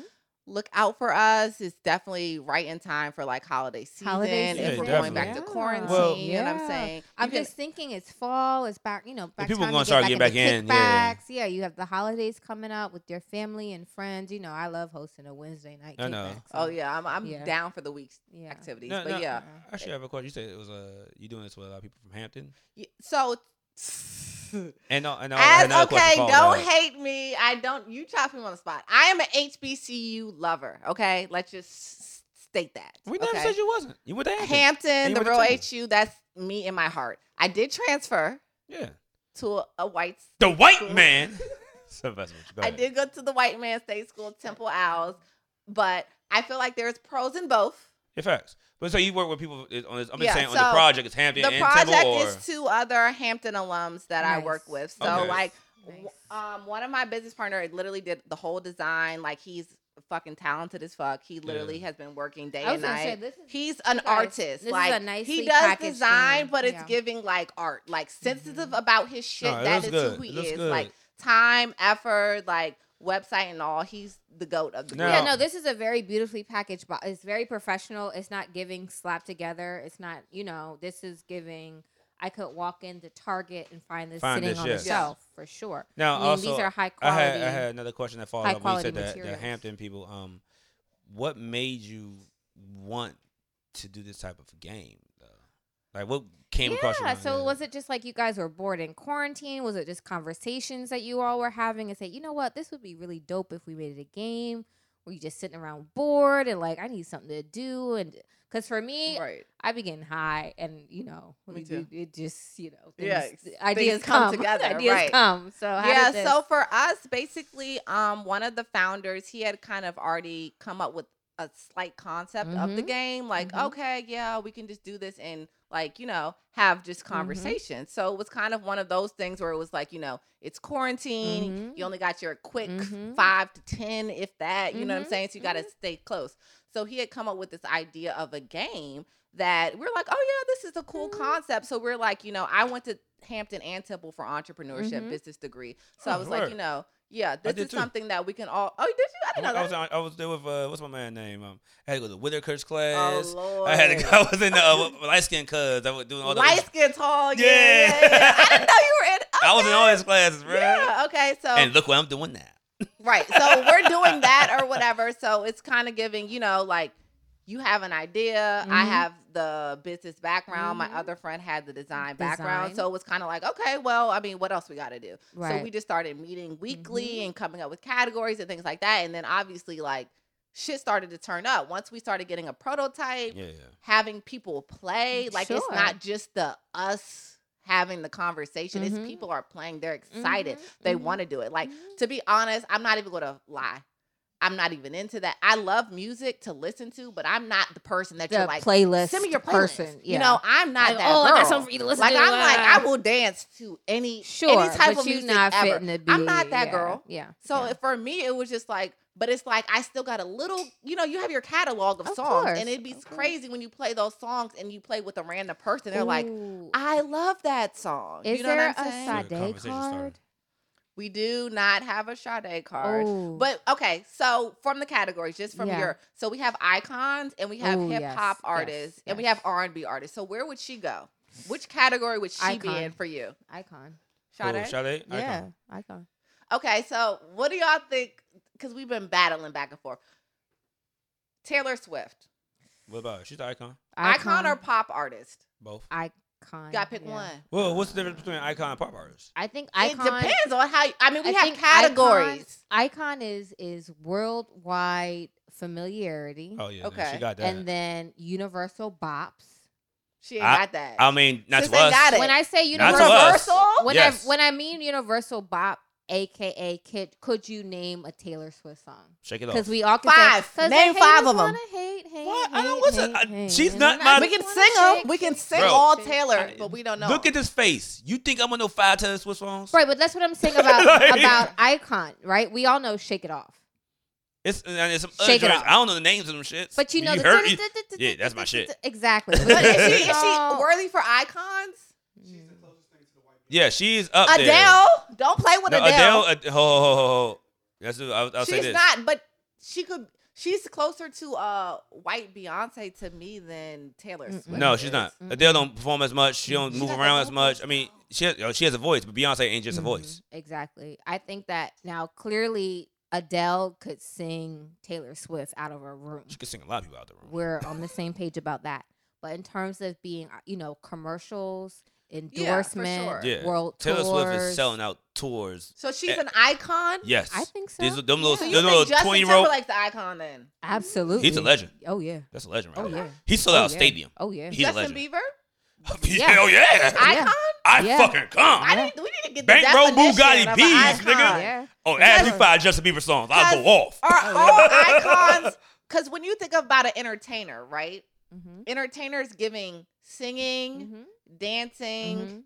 look out for us. It's definitely right in time for like holiday season. Holiday season. If we're yeah, going back yeah. to quarantine, well, you yeah. know what I'm saying? I'm you just can, thinking it's fall. It's back, you know, back people are going to start getting back, get back in. Yeah. yeah, you have the holidays coming up with your family and friends. You know, I love hosting a Wednesday night. I know. Back, so. Oh, yeah. I'm I'm yeah. down for the week's yeah. activities. No, but no, yeah. I actually have a question. You said it was uh, you doing this with a lot of people from Hampton? Yeah, so... and, all, and, all, As, and okay, don't right. hate me. I don't. You chop me on the spot. I am an H B C U lover. Okay, let's just state that. We never okay? said you wasn't. You went to Hampton, Hampton the real H U. That's me in my heart. I did transfer. Yeah. To a, a white. The white school. Man. I did go to the white man state school, Temple Owls, but I feel like there's pros in both. In fact. But so you work with people on this, I'm yeah, saying so on the project, it's Hampton and Temple? The project or? Is two other Hampton alums that nice. I work with. So okay. like nice. um, one of my business partners literally did the whole design. Like he's fucking talented as fuck. He literally yeah. has been working day and night. Say, this is, He's an guys, artist. This like is a nicely he does design, thing. But it's yeah. giving like art, like sensitive mm-hmm. about his shit. Right, that is good. who he is. Good. Like time, effort, like website and all. He's the goat of the. Now, yeah, no, this is a very beautifully packaged. Bo- it's very professional. It's not giving slapped together. It's not, you know, this is giving. I could walk into Target and find this find sitting this, on yes. the shelf yeah. for sure. Now, I mean, also, these are high quality. I had, I had another question that followed up when you said that the Hampton people. Um, what made you want to do this type of game, though? Like, what came yeah, across your mind? Yeah, so was it just like you guys were bored in quarantine? Was it just conversations that you all were having and say, you know what, this would be really dope if we made it a game? Were you just sitting around bored and like, I need something to do? And because for me, right. I be getting high and, you know, me it, too. it just, you know, things, yeah, ideas come, come together. Ideas right. come. So how yeah, did this- so for us, basically, um, one of the founders, he had kind of already come up with a slight concept mm-hmm. of the game. Like, mm-hmm. okay, yeah, we can just do this and like, you know, have just conversations. Mm-hmm. So it was kind of one of those things where it was like, you know, it's quarantine. Mm-hmm. You only got your quick mm-hmm. five to ten, if that, you mm-hmm. know what I'm saying? So you got to mm-hmm. stay close. So he had come up with this idea of a game that we're like, oh yeah, this is a cool mm-hmm. concept. So we're like, you know, I went to Hampton and Temple for entrepreneurship mm-hmm. business degree. So oh, I was right. like, you know, yeah, this is too. something that we can all. Oh, did you? I didn't I, know that. I was, on, I was there with uh, what's my man's name? Um, I had to go to Whitaker's class. Oh Lord! I had to. I was in the uh, light skin cuz I was doing all that. Light skin tall. Yeah. yeah, yeah, yeah. I didn't know you were in. Okay. I was in all his classes, bro. Yeah. Okay. So. And look what I'm doing now. Right. So we're doing that or whatever. So it's kind of giving, you know, like you have an idea. Mm-hmm. I have the business background. Mm-hmm. My other friend had the design, design. background. So it was kind of like, okay, well, I mean, what else we got to do? Right. So we just started meeting weekly mm-hmm. and coming up with categories and things like that. And then obviously like shit started to turn up. Once we started getting a prototype, yeah, yeah. having people play, like sure. it's not just the us having the conversation. Mm-hmm. It's people are playing. They're excited. Mm-hmm. They mm-hmm. want to do it. Like, mm-hmm. to be honest, I'm not even going to lie. I'm not even into that. I love music to listen to, but I'm not the person that the you're like, playlist send me your playlist. Person, yeah. You know, I'm not like, that oh, girl. I got something for you to listen like, to. Like, I'm like, I will dance to any, sure, any type but of music not ever. Be, I'm not that yeah, girl. Yeah. So yeah. for me, it was just like, but it's like, I still got a little, you know, you have your catalog of, of songs course. And it'd be of crazy course. When you play those songs and you play with a random person. They're Ooh. Like, I love that song. Is you know there what I'm a saying? Sade card? We do not have a Sade card. Ooh. But okay, so from the categories, just from yeah. your, so we have icons and we have Ooh, hip hop yes, artists yes, and yes. we have R and B artists. So where would she go? Which category would she icon. be in for you? Icon. Sade? Oh, Sade? Icon. Yeah, icon. Okay, so what do y'all think? Because we've been battling back and forth. Taylor Swift. What about her? She's the icon. Icon. Icon or pop artist? Both. Icon. You gotta pick yeah. one. Well, what's the difference between icon and pop artist? I think icon. It depends on how. You, I mean, we I have categories. Icon, icon is is worldwide familiarity. Oh yeah. Okay. No, she got that. And then universal bops. She ain't I, got that. I mean, not to us. Got it. When I say universal, universal? when yes. I when I mean universal bop. A K A kid, could you name a Taylor Swift song? Shake it off. Because we all can five. Say, name five of them. Hate, hate, what? Hate, I don't listen. Hate, I, hate, she's not my. We can sing them. We can sing bro, all Taylor, I, but we don't know. Look at this face. You think I'm gonna know five Taylor Swift songs? Right, but that's what I'm saying about like, about icon. Right? We all know "Shake It Off." It's and it's some shake it off. I don't know the names of them shits. But you know, you the, heard, it, yeah, that's my shit. Exactly. Is she worthy for icons? Yeah, she's up Adele, there. Adele, don't play with no, Adele. Adele, ho, ho, ho, ho. That's, I'll, I'll she's say this. not, but she could. She's closer to uh white Beyonce to me than Taylor Swift. Mm-mm. No, she's not. Mm-mm. Adele don't perform as much. She don't she move around as much. I mean, she has, she has a voice, but Beyonce ain't just mm-hmm. a voice. Exactly. I think that now clearly Adele could sing Taylor Swift out of her room. She could sing a lot of people out of the room. We're on the same page about that. But in terms of being, you know, commercials. Endorsement, yeah, sure. yeah. world Taylor tours. Taylor Swift is selling out tours. So she's at, an icon? Yes. I think so. These, them yeah. little, so you them think little Justin Timberlake's the icon then? Absolutely. He's a legend. Oh, yeah. That's a legend right oh, there. Yeah. He sold oh, out a yeah. stadium. Oh, yeah. He's Justin a legend. Bieber? yeah. Hell yeah. Icon? I yeah. fucking come. I need, we need to get the Bankroll Bugatti B's, nigga. Yeah. Oh, ask me five Justin Bieber songs. I'll go off. Are all icons, because when you think about an entertainer, right? Mm-hmm. Entertainers giving singing, mm-hmm. dancing, mm-hmm.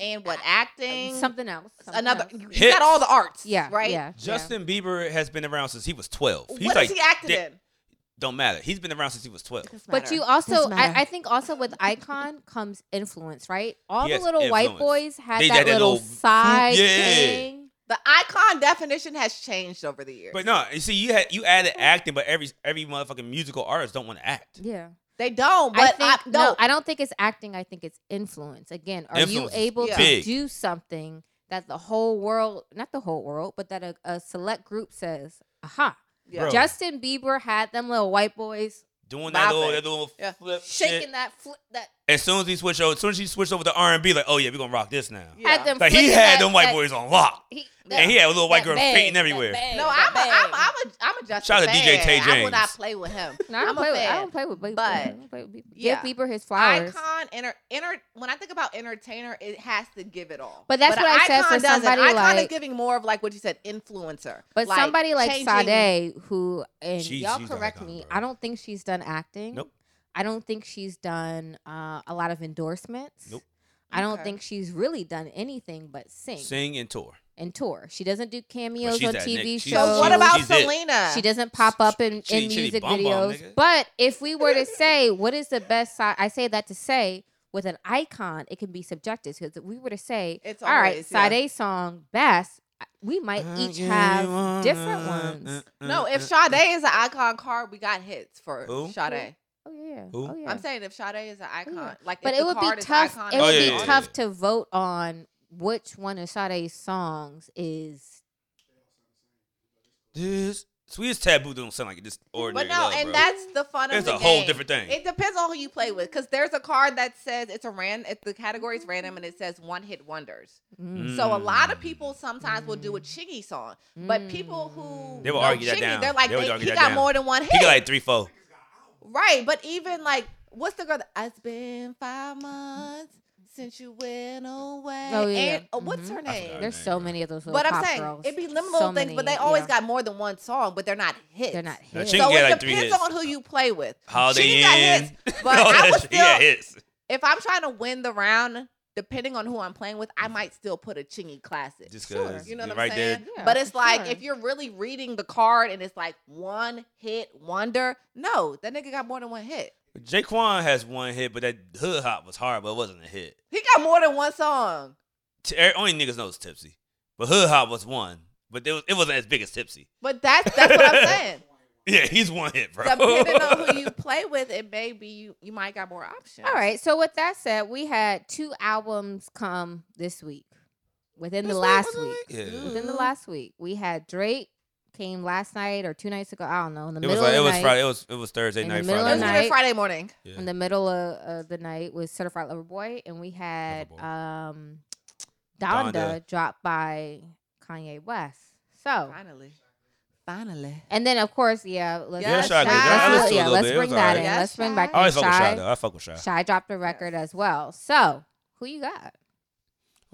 And what, acting? Something else. Something Another. Else. He's got all the arts. Yeah. Right? Yeah. Justin yeah. Bieber has been around since he was twelve. He's what like, is he acting in? Don't matter. He's been around since he was twelve. But you also, I, I think also with Icon comes influence, right? All yes, the little influence. White boys had they, that, that little, little side yeah. thing. The Icon definition has changed over the years. But no, you see, you had you added acting, but every every motherfucking musical artist don't want to act. Yeah. They don't, but I, think, I no, no. I don't think it's acting. I think it's influence. Again, are influence you able yeah. to big. do something that the whole world, not the whole world, but that a, a select group says, aha. Yeah. Justin Bieber had them little white boys doing that little, that little yeah. flip shaking shit. that flip that. As soon as he switched over, as soon as he switched over to R and B, like, oh yeah, we're gonna rock this now. Yeah. Had them like he had that, them white that, boys on lock, he, that, and he had a little white girl bang, fainting everywhere. Bang, no, I'm a, I'm a, I'm a, I'm a Justin. Shout out to D J Tay James. I would not play with him. No, I don't play with, I don't play with Bieber. But I don't play with Bieber. Yeah. Give Bieber his flowers. Icon, enter, enter, when I think about entertainer, it has to give it all. But that's but what I said for somebody like Icon is giving more of like what you said, influencer. But like somebody like Sade, who and she, y'all correct me, I don't think she's done acting. Nope. I don't think she's done uh, a lot of endorsements. Nope. I don't okay. think she's really done anything but sing. Sing and tour. And tour. She doesn't do cameos well, on T V shows. So what about Selena? She doesn't pop up in, she, in she music bomb videos. Bomb, but if we were to say, what is the best side? I say that to say, with an icon, it can be subjective. Because if we were to say, it's all always, right, Sade's yeah. song, best, we might each have different ones. No, if Sade is an icon card, we got hits for Who? Sade. Who? Oh yeah. oh yeah, I'm saying if Sade is an icon, yeah. like but it would be tough. Icon, it would oh, yeah, be yeah, tough yeah. to vote on which one of Sade's songs is. This Sweetest Taboo don't sound like this ordinary. But no, love, and bro. That's the fun of it's the game. It's a whole different thing. It depends on who you play with, because there's a card that says it's a ran. It's the category is random, and it says one hit wonders. Mm. So a lot of people sometimes mm. will do a Chiggy song, mm. but people who they will argue Chiggy, that down. They're like they they, he got down. More than one hit. He got like three, four. Right, but even like, what's the girl that, it's been five months since you went away. Oh, yeah. And, oh, what's mm-hmm. her name? There's so many of those little but pop I'm saying, girls. It'd be limited so things, many, but they always yeah. got more than one song, but they're not hits. They're not hits. No, so it like depends on who you play with. Holiday Inn. But I was still, hits. If I'm trying to win the round, depending on who I'm playing with, I might still put a Chingy classic. Just sure. You know what I'm right saying? Yeah, but it's like, sure. if you're really reading the card and it's like one hit wonder, no, that nigga got more than one hit. Jaquan has one hit, but that hood hop was hard, but it wasn't a hit. He got more than one song. T- only niggas knows Tipsy. But hood hop was one, but it, was, it wasn't as big as Tipsy. But that's, that's what I'm saying. Yeah, he's one hit, bro. Depending on who you play with, it may be you, you might got more options. All right. So with that said, we had two albums come this week. Within this the last week. week. Yeah. Within the last week. We had Drake came last night or two nights ago. I don't know. In the it middle was like, of the it was night. Friday, it was it was Thursday in night, Friday. Night. It was night, Friday morning. Yeah. In the middle of uh, the night was Certified Lover Boy. And we had um, Donda, Donda dropped by Kanye West. So finally. Finally. And then, of course, yeah. Let's, yeah, Shy, let's, yeah, let's bring that right. in. Yes, let's bring back in Shy. I always fuck with Shy, though. I fuck with Shy. Shy dropped a record yes. as well. So, who you got?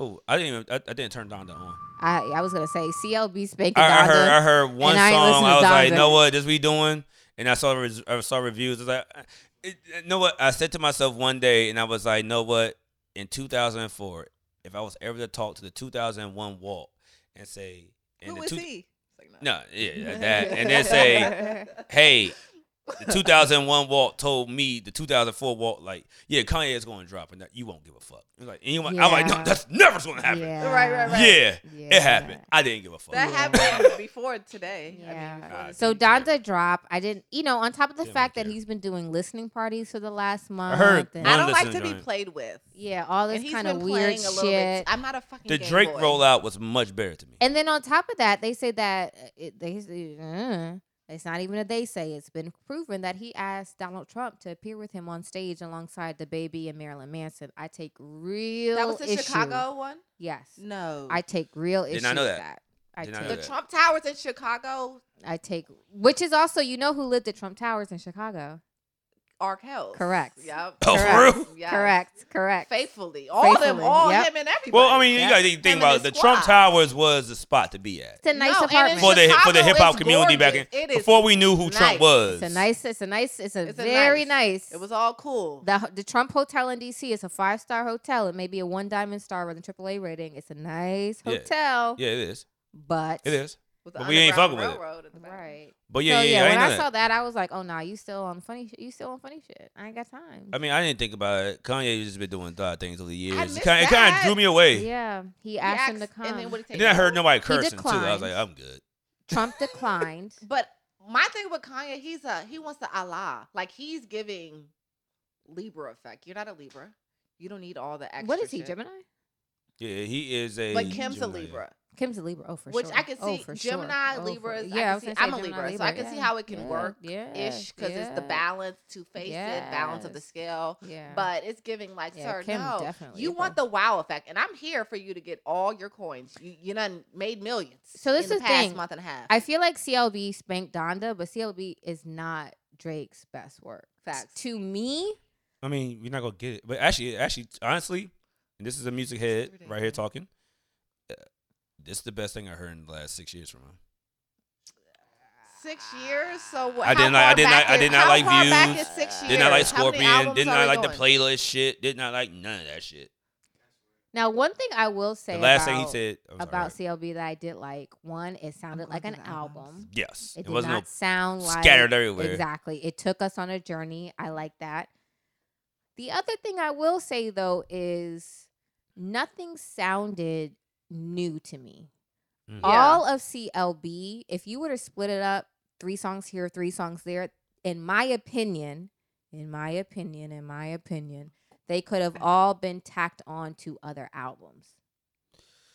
Oh, I didn't even, I, I didn't turn Donda on. I I was going to say, C L B spanking Donda. I heard, I heard one song. I, I was like, you know what? This we doing? And I saw I saw reviews. I was like, you know what? I said to myself one day, and I was like, you know what? In two thousand four, if I was ever to talk to the two thousand one Walt and say... And who is two- he? No, yeah, that, and then say, hey, the two thousand one Walt told me the two thousand four Walt, like, yeah, Kanye is going to drop, and that, you won't give a fuck. Like, anyone, yeah. I'm like, no, that's never going to happen. Yeah. Right, right, right. Yeah, yeah, it happened. I didn't give a fuck. That yeah. happened before today. Yeah. I mean, I so Donda dropped. I didn't, you know, on top of the didn't fact that he's been doing listening parties for the last month. I heard. I don't like to be played with. Yeah, all this kind of weird shit. Bit, I'm not a fucking The Drake boy. Rollout was much better to me. And then on top of that, they say that it, they say, uh, it's not even a they say. It's been proven that he asked Donald Trump to appear with him on stage alongside the baby and Marilyn Manson. I take real issue. That was the issue. Chicago one? Yes. No. I take real issue with that. that. I take, I the that. Trump Towers in Chicago. I take, which is also, you know who lived at Trump Towers in Chicago? R. Kells. Correct. Yep. Oh, correct. For real? Yep. Correct. Correct. Faithfully. All Faithfully. them, all yep. him and everybody. Well, I mean, yep. you got to think him about the Trump Towers was the spot to be at. It's a nice no, apartment. For the, for the hip-hop community gorgeous. back in, before we knew who nice. Trump was. It's a nice, it's a nice, it's a it's very a nice. nice. It was all cool. The, the Trump Hotel in D C is a five-star hotel. It may be a one diamond star with a triple A rating. It's a nice hotel. Yeah, yeah it is. But. It is. But we ain't fucking with it. Right. But yeah, so, yeah, yeah. When I, I saw that, I was like, "Oh no, nah, you still on funny? Sh- you still on funny shit? I ain't got time." I mean, I didn't think about it. Kanye's just been doing thought things over the years. I it kind of, kind of drew me away. Yeah, he asked, he asked him to come, and then, what and then I heard nobody cursing too. I was like, "I'm good." Trump declined. But my thing with Kanye, he's a he wants the Allah, like he's giving Libra effect. You're not a Libra. You don't need all the extra. What is he, shit. Gemini? Yeah, he is a. But Kim's Gemini. a Libra. Kim's a Libra, oh for Which sure. Which I can see oh, Gemini, sure. Libras. Oh, yeah, I can see, I I'm a Libra, Libra, so I can yeah. see how it can yeah. work ish because yeah. it's the balance, two faces, yes. balance of the scale. Yeah. But it's giving like, yeah, sir, Kim no, you want the wow effect, and I'm here for you to get all your coins. You you done made millions. So this in is the past thing. month and a half. I feel like C L B spanked Donda, but C L B is not Drake's best work. Facts. To me, I mean, we're not gonna get it, but actually, actually, honestly, and this is a music head right here talking. This is the best thing I heard in the last six years from him. Six years? So what? I did not. I did not. I did not like Views. Did not like Scorpion. Did not like the playlist shit. Did not like none of that shit. Now, one thing I will say the last about, thing he said, about C L B that I did like, one, it sounded like an album. Yes. It, it did not sound like. Scattered everywhere. Exactly. It took us on a journey. I like that. The other thing I will say, though, is nothing sounded new to me. Mm. All yeah. of C L B, if you were to split it up, three songs here, three songs there, in my opinion, in my opinion, in my opinion, they could have all been tacked on to other albums.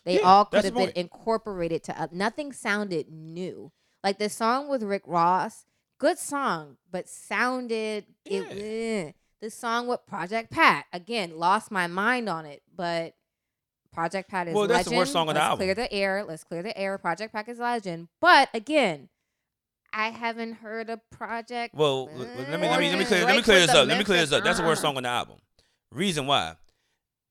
They yeah, all could have been incorporated to uh, nothing sounded new. Like the song with Rick Ross, good song, but sounded yeah. it. Eh. The song with Project Pat, again, lost my mind on it, but Project Pat is well, legend. Well, that's the worst song on the album. Let's clear the air. Let's clear the air. Project Pat is legend. But again, I haven't heard a Project. Well, uh, let me let me let me clear let me clear this up. Let me clear this up. That's the worst song on the album. Reason why?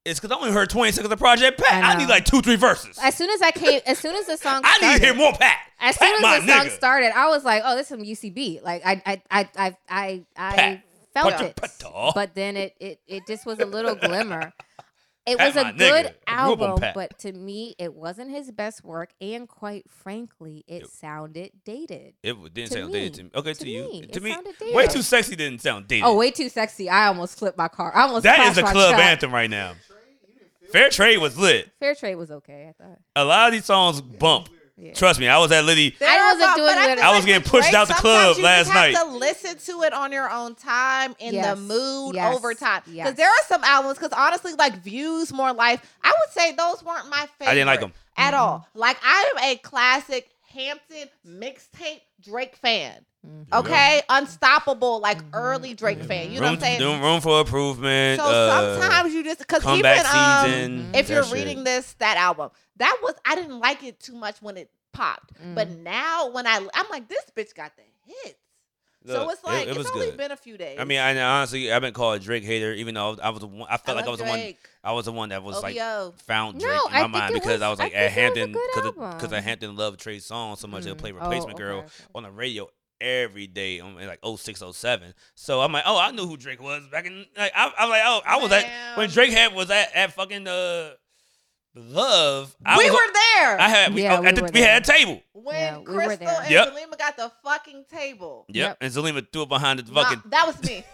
It's because I only heard twenty seconds of Project Pat. I, I need like two, three verses. As soon as I came, as soon as the song, started, I need to hear more Pat. As Pat, soon as the song nigga. started, I was like, "Oh, this is some U C B." Like I I I I I, I felt it, but then it it it just was a little glimmer. It Pat was a good nigga. album, but to me, it wasn't his best work, and quite frankly, it, it sounded dated. It didn't sound me. dated to me. Okay, to, to you, me, to it me, dated. Way Too Sexy didn't sound dated. Oh, Way Too Sexy! I almost flipped my car. I almost that is a club truck. anthem right now. Fair Trade was lit. Fair Trade was okay. I thought a lot of these songs bump. Yeah. Trust me, I was at Liddy. I wasn't doing it. I, I was getting pushed Drake, out the club last night. You have to listen to it on your own time, in yes. the mood, yes. over time. Because yes. there are some albums, because honestly, like Views, More Life, I would say those weren't my favorite. I didn't like them. At mm-hmm. all. Like, I am a classic Hampton mixtape Drake fan. Mm-hmm. Okay? Yeah. Unstoppable, like mm-hmm. early Drake mm-hmm. fan. You room, know what I'm saying? Room for improvement. So uh, sometimes you just, because even um, if you're shit. reading this, that album. That was, I didn't like it too much when it popped. Mm. But now when I, I'm like, this bitch got the hits. Look, so it's like, it, it it's only good. been a few days. I mean, I honestly, I've been called a Drake hater, even though I was the one, I felt I like I was Drake. the one, I was the one that was O V O. Like, found Drake no, in my mind because was, I was like, I at Hampton, because at Hampton loved Trey Songz so much, mm. they'll play Replacement oh, okay, Girl okay. on the radio every day, on like oh six, oh seven So I'm like, oh, I knew who Drake was back in, like, I, I'm like, oh, I was Damn. at, when Drake had, was at, at fucking, uh, Love. I we was, were there. I had. We, yeah, oh, we, at the, we had a table. When yeah, we Crystal and yep. Zalima got the fucking table. Yep. yep. And Zalima threw it behind the fucking. No, that was me.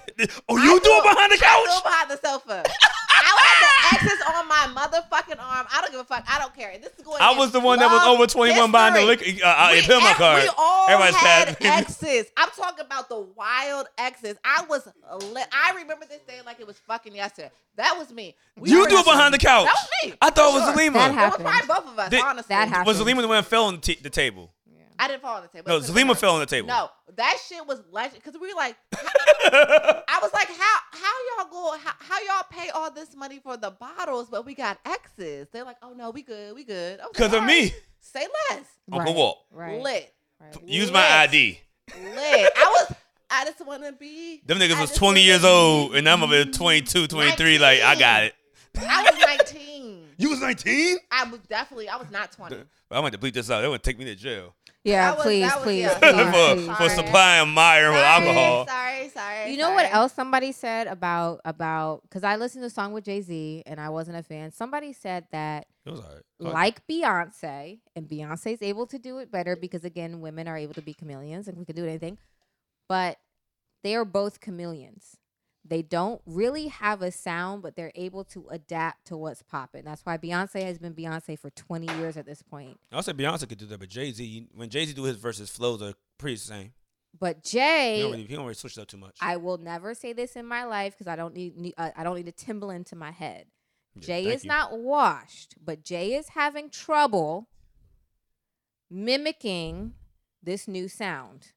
oh, you I threw it behind the couch. I threw it behind the sofa. I had the X's on my motherfucking arm. I don't give a fuck. I don't care. This is going. I was the one that was over twenty-one buying the liquor. Uh, we, my card. We all Everybody's had X's. I'm talking about the wild X's. I was. Li- I remember this day like it was fucking yesterday. That was me. We you threw it behind the couch. That was me. I thought it was. Zalima. That happened. It was probably both of us, Did, honestly. That happened. Was Zalima the one that fell on the, t- the table? Yeah. I didn't fall on the table. No, Zalima fell on the table. No, that shit was legend. Because we were like, I was like, how how y'all go, how, how y'all pay all this money for the bottles, but we got X's? They're like, oh, no, we good, we good. Because like, of right, me. Say less. Uncle right, Walt. Right. Lit. Right. Use Lit. my I D. Lit. I was, I just want to be. Them niggas I was twenty years old, and I'm about twenty-two, twenty-three. nineteen. Like, I got it. I was nineteen. You was nineteen? I was definitely. I was not twenty. I'm going to bleep this out. They would take me to jail. Yeah, was, please, was, please, yeah, please. for, for supplying Meyer with alcohol. Sorry, sorry. You know sorry. what else somebody said about, about because I listened to a song with Jay-Z and I wasn't a fan. Somebody said that it was all right. All like right. Beyonce, and Beyonce's able to do it better because, again, women are able to be chameleons and we can do anything. But they are both chameleons. They don't really have a sound, but they're able to adapt to what's popping. That's why Beyonce has been Beyonce for twenty years at this point. I said Beyonce could do that, but Jay-Z, when Jay-Z do his verses, flows are pretty the same. But Jay, he don't really, he don't really switch it up too much. I will never say this in my life because I don't need, need uh, I don't need a Timbaland to my head. Yeah, Jay is you. not washed, but Jay is having trouble mimicking this new sound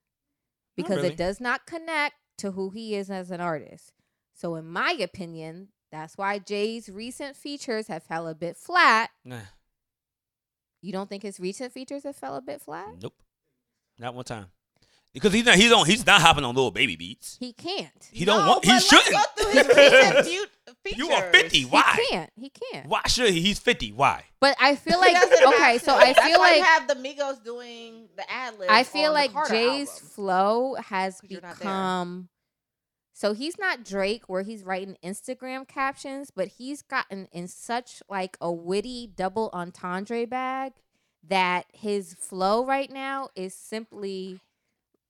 because really. it does not connect to who he is as an artist. So in my opinion, that's why Jay's recent features have fell a bit flat. Nah. You don't think his recent features have fell a bit flat? Nope. Not one time. Because he's not he's on he's not hopping on Lil Baby beats. He can't. He no, don't want he shouldn't. Go through his recent features. You are fifty. Why? He can't. He can't. Why should he? He's fifty. Why? But I feel like okay, so I feel like you have the Migos doing the ad libs. I feel like Jay's flow has become so he's not Drake where he's writing Instagram captions, but he's gotten in such like a witty double entendre bag that his flow right now is simply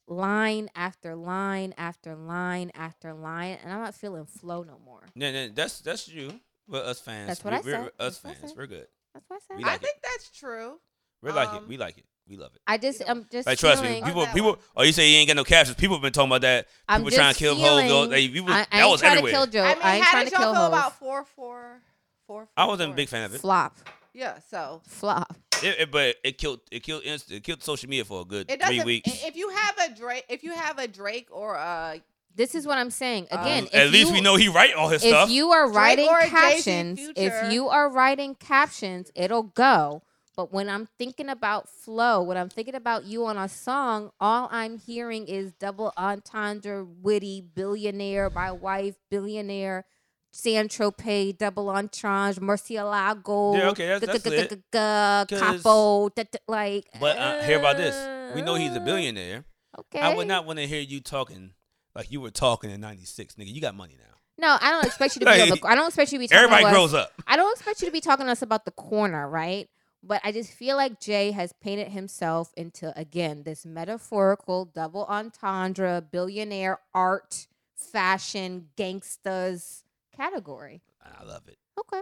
line after line after line after line, and I'm not feeling flow no more. Yeah, no, no, that's that's you. Well, us fans. That's what we, I said. We're, us that's fans, we're good. That's what I said. Like I think it. that's true. We um, like it. We like it. We love it. I just, I'm just. Like, trust feeling, me, people, people. Oh, you say you ain't got no captions. People have been talking about that. I'm people just trying to kill hoes. Like, that I was everywhere. To kill Joe. I, mean, I ain't trying to kill hoes. How did y'all feel about four, four, four? I wasn't a big fan of it. Flop. Yeah, so flop. It, it, but it killed it killed it killed social media for a good three weeks. If you have a Drake, if you have a Drake or a, this is what I'm saying again. Um, if at you, least we know he write all his if stuff. If you are writing captions, if you are writing captions, it'll go. But when I'm thinking about flow, when I'm thinking about you on a song, all I'm hearing is double entendre, witty, billionaire, my wife, billionaire. San Tropez, double entendre, Murcielago, yeah, okay, that's, that's it. Capo, da, da, like. But uh, hear about this. We know he's a billionaire. Okay. I would not want to hear you talking like you were talking in ninety-six, nigga. You got money now. No, I don't expect you to be. like, the, I don't expect you to be. Talking everybody grows us. up. I don't expect you to be talking to us about the corner, right? But I just feel like Jay has painted himself into again this metaphorical double entendre, billionaire, art, fashion, gangsters. Category. I love it. Okay.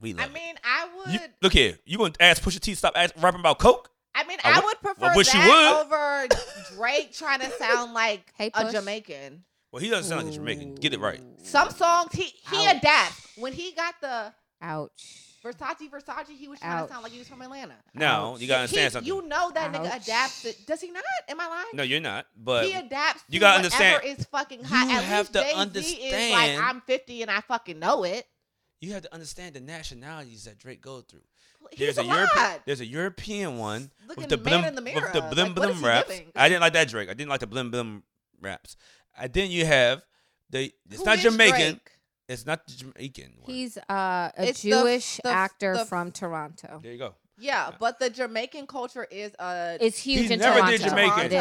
We love it. I mean, I would. You, look here. You going to ask Pusha T stop ask, rapping about coke? I mean, I, I would prefer well, that would. over Drake trying to sound like hey, a Jamaican. Well, he doesn't sound Ooh. like a Jamaican. Get it right. Some songs, he, he adapts. When he got the Ouch. Versace, Versace, he was trying Ouch. to sound like he was from Atlanta. No, Ouch. you got to understand he, something. You know that Ouch. nigga adapts. To, does he not? Am I lying? No, you're not. But he adapts you to gotta whatever understand. is fucking hot. You At have least to Jay-Z understand. Is like, I'm fifty and I fucking know it. You have to understand the nationalities that Drake goes through. He's there's a European, there's a European one with the, blim, in the with the blim like, blim raps. I didn't like that Drake. I didn't like the blim blim raps. And then you have the it's Who not Jamaican. Drake? It's not Jamaican. One. He's uh, a it's Jewish the, the, actor the, from Toronto. There you go. Yeah, yeah, but the Jamaican culture is a. It's huge in Toronto. He's never did Jamaican.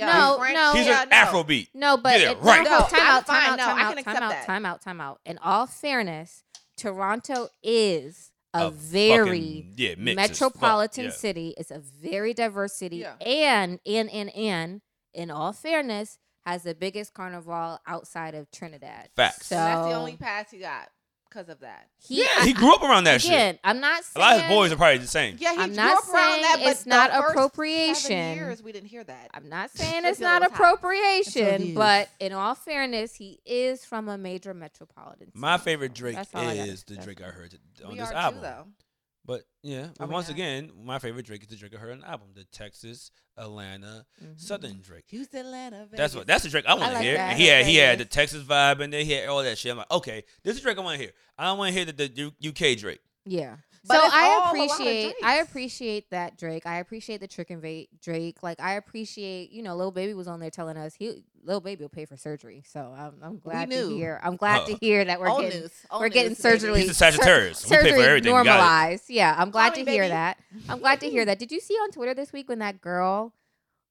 No, no. He's an Afrobeat. No, but it, right. no, time out, time out, time out, time out, time out, time out. In all fairness, Toronto is a, a very fucking, yeah, metropolitan fuck, yeah. city. It's a very diverse city, yeah. and and and and in all fairness. Has the biggest carnival outside of Trinidad. Facts. So, that's the only pass he got because of that. He, yeah, I, he grew up around that again, shit. Again, I'm not saying. A lot of his boys are probably the same. Yeah, he I'm grew not up around that, but it's not appropriation. Seven years, we didn't hear that. I'm not saying it's not appropriation, but in all fairness, he is from a major metropolitan city. My favorite Drake is the Drake I heard on this album. We are too, though. But yeah, oh, once yeah. again, my favorite Drake is the Drake I heard on the album, the Texas, Atlanta, mm-hmm. Southern Drake. Houston, Atlanta, Vegas. That's what that's the Drake I want to like hear. That. And he had Vegas. he had the Texas vibe in there, he had all that shit. I'm like, okay, this is Drake I want to hear. I don't want to hear the, the U K Drake. Yeah. But so I appreciate I appreciate that Drake. I appreciate the Trick and Bait Drake. Like I appreciate, you know, Lil Baby was on there telling us he Lil Baby will pay for surgery, so I'm, I'm glad to hear. I'm glad uh, to hear that we're all getting news, we're news, getting surgery. He's a Sagittarius. Sur- we pay for everything. Normalized. Yeah, I'm glad Sorry, to hear baby. that. I'm glad to hear that. Did you see on Twitter this week when that girl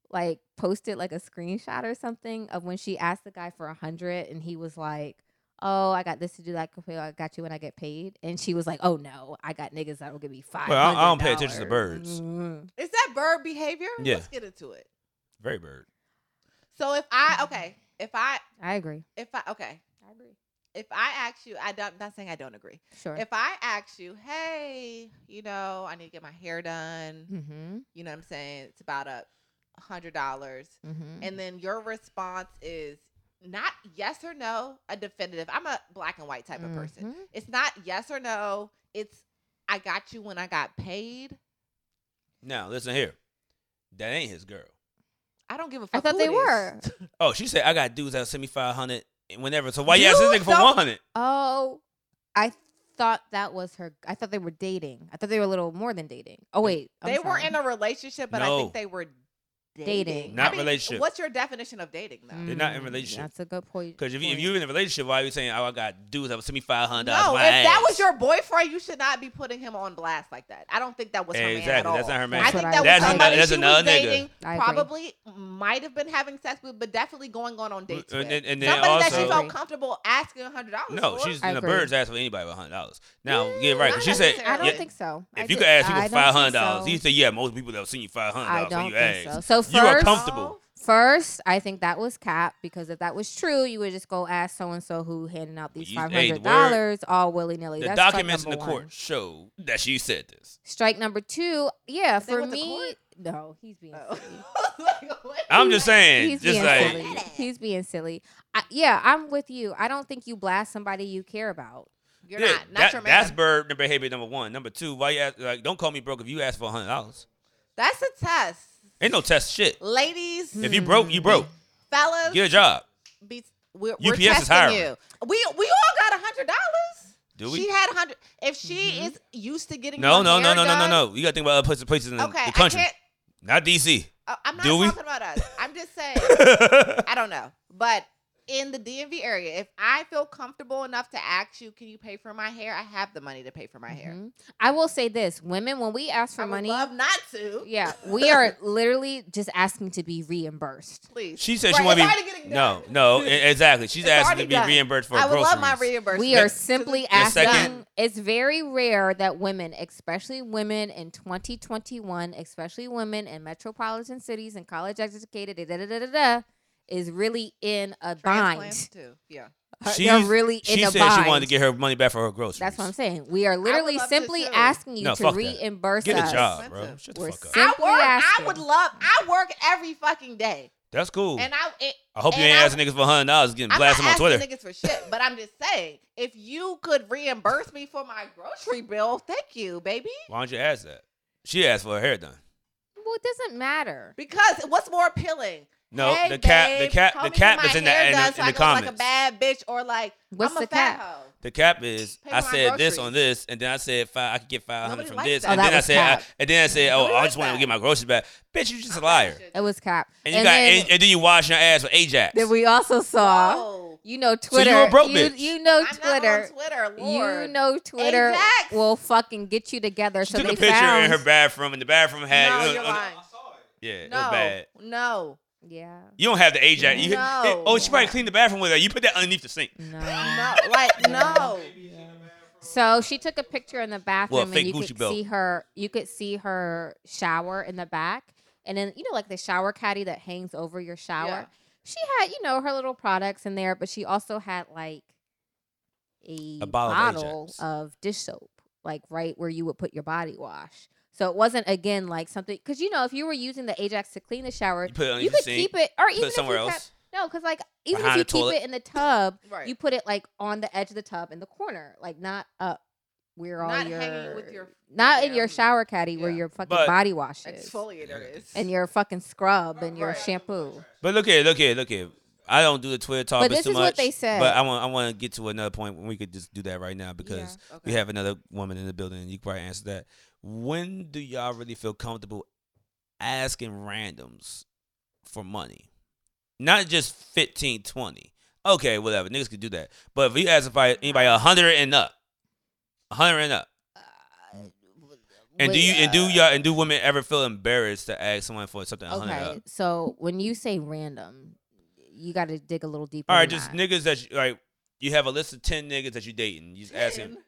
like posted like a screenshot or something of when she asked the guy for a hundred and he was like, "Oh, I got this to do. Like, I got you when I get paid." And she was like, "Oh no, I got niggas that will give me five hundred dollars." Well, I don't pay attention to birds. Mm-hmm. Is that bird behavior? Yeah. Let's get into it. Very bird. So if I, okay, if I. I agree. If I, okay. I agree. If I ask you, I don't, I'm not saying I don't agree. Sure. If I ask you, hey, you know, I need to get my hair done. Mm-hmm. You know what I'm saying? It's about a hundred dollars. Mm-hmm. And then your response is not yes or no, a definitive. I'm a black and white type mm-hmm. of person. It's not yes or no. It's I got you when I got paid. Now, listen here. That ain't his girl. I don't give a fuck. I thought they were. Oh, she said I got dudes that'll send me five hundred whenever. So why you ask this nigga for one hundred? Oh, I thought that was her. I thought they were dating. I thought they were a little more than dating. Oh wait, I'm they sorry. were in a relationship, but no. I think they were dating. dating. Not I mean, relationship. What's your definition of dating though? Mm, They're not in relationship. That's a good point. Because if, you, if you're in a relationship, why are you saying, "Oh, I got dudes that'll send me five hundred dollars"? No, if ass. that was your boyfriend, you should not be putting him on blast like that. I don't think that was her exactly. man at all. That's not her man. I think that that's was somebody that's she was dating. Nigga. Probably might have been having sex with, but definitely going on on dates with. And, and somebody also, that she felt comfortable asking one hundred dollars no, for. No, she's in the bird's ass with anybody with one hundred dollars. Now, mm, yeah, right. She said, I don't yeah, think so. If I you did, could ask people five hundred dollars, so. You say, yeah, most people that will send you five hundred dollars. I don't you think ask. so. So first, you are comfortable. First, I think that was cap, because if that was true, you would just go ask so-and-so who handing out these five hundred dollars hey, the word, all willy-nilly. The That's documents in the court one. show that she said this. Strike number two, yeah, Is for me... No, he's being oh. silly. I'm just saying. He's just being like, silly. He's being silly. I, yeah, I'm with you. I don't think you blast somebody you care about. You're yeah, not. Not that, your man. That's bird behavior number one. Number two, why you ask, like, don't call me broke if you ask for one hundred dollars. That's a test. Ain't no test shit. Ladies. If you broke, you broke. Fellas. Get a job. Be, we're, we're U P S is hiring. You. We, we all got one hundred dollars. She had one hundred dollars. If she mm-hmm. is used to getting no, no, no, no, no, no, no. You got to think about other places in okay, the country. Not D C. Uh, I'm not Do talking we? about us. I'm just saying. I don't know. But in the D M V area, if I feel comfortable enough to ask you, can you pay for my hair? I have the money to pay for my hair. Mm-hmm. I will say this. Women, when we ask for I money. I would love not to. Yeah. We are literally just asking to be reimbursed. Please. She said right, she want to be. No, no. Exactly. She's it's asking to be done. reimbursed for I would groceries. love my reimbursement. We are simply asking. Second, it's very rare that women, especially women in twenty twenty-one, especially women in metropolitan cities and college educated, da da da da da, is really in a bind. Too. Yeah, her, they're really in a bind. She said she wanted to get her money back for her groceries. That's what I'm saying. We are literally simply asking you no, to reimburse that. Get a job, us. bro. Shut We're the fuck up. I work. Asking. I would love. I work every fucking day. That's cool. And I, it, I hope you ain't I, asking niggas for one hundred dollars getting blasted on Twitter. I'm not asking niggas for shit, but I'm just saying, if you could reimburse me for my grocery bill, thank you, baby. Why don't you ask that? She asked for her hair done. Well, it doesn't matter. Because what's more appealing? No, hey, the cap, the cap, the cap is in the in, done, in so the I comments. Like a bad bitch, or like what's I'm the a fat cap? Hoe. The cap is I said groceries. this on this, and then I said five. I could get five hundred from this, and then I said, I, and then I said, oh, Nobody I just want to get my groceries back. Bitch, you just a liar. It was cap. And you and got, then, and, and then you wash your ass with Ajax. Then we also saw, oh. you know, Twitter. So you a broke bitch. You, you know Twitter. I'm not on Twitter, Lord. You know Twitter Ajax. will fucking get you together. She so took they a picture found... in her bathroom, and the bathroom had. No, you're lying. Yeah, it was bad. No. Yeah. You don't have the Ajax. No. You, it, oh, she probably cleaned the bathroom with her. You put that underneath the sink. No. no. Like, no. Yeah. So she took a picture in the bathroom well, and you Gucci could belt. see her you could see her shower in the back. And then, you know, like the shower caddy that hangs over your shower. Yeah. She had, you know, her little products in there, but she also had like a, a bottle of, of dish soap, like right where you would put your body wash. So it wasn't, again, like something... Because, you know, if you were using the Ajax to clean the shower, you, it you could sink, keep it... or even it somewhere if you else. Kept, no, because, like, even Behind if you keep it in the tub, right. you put it, like, on the edge of the tub in the corner. Like, not up where all not your... Not hanging with your... Not yeah. in your shower caddy yeah. where your fucking but body wash is. Exfoliator is. And your fucking scrub oh, and your right. shampoo. But look here, look here, look here. I don't do the Twitter talk, but this too is much, what they said. But I want I want to get to another point when we could just do that right now because yeah, okay. we have another woman in the building, and you can probably answer that. When do y'all really feel comfortable asking randoms for money? Not just fifteen, twenty. Okay, whatever. Niggas could do that. But if you ask if I, anybody one hundred and up, one hundred and up. And do you and do y'all and do women ever feel embarrassed to ask someone for something one hundred up? Okay, so when you say random, you got to dig a little deeper. All right, just niggas that you, like you have a list of ten niggas that you dating. You just ask him.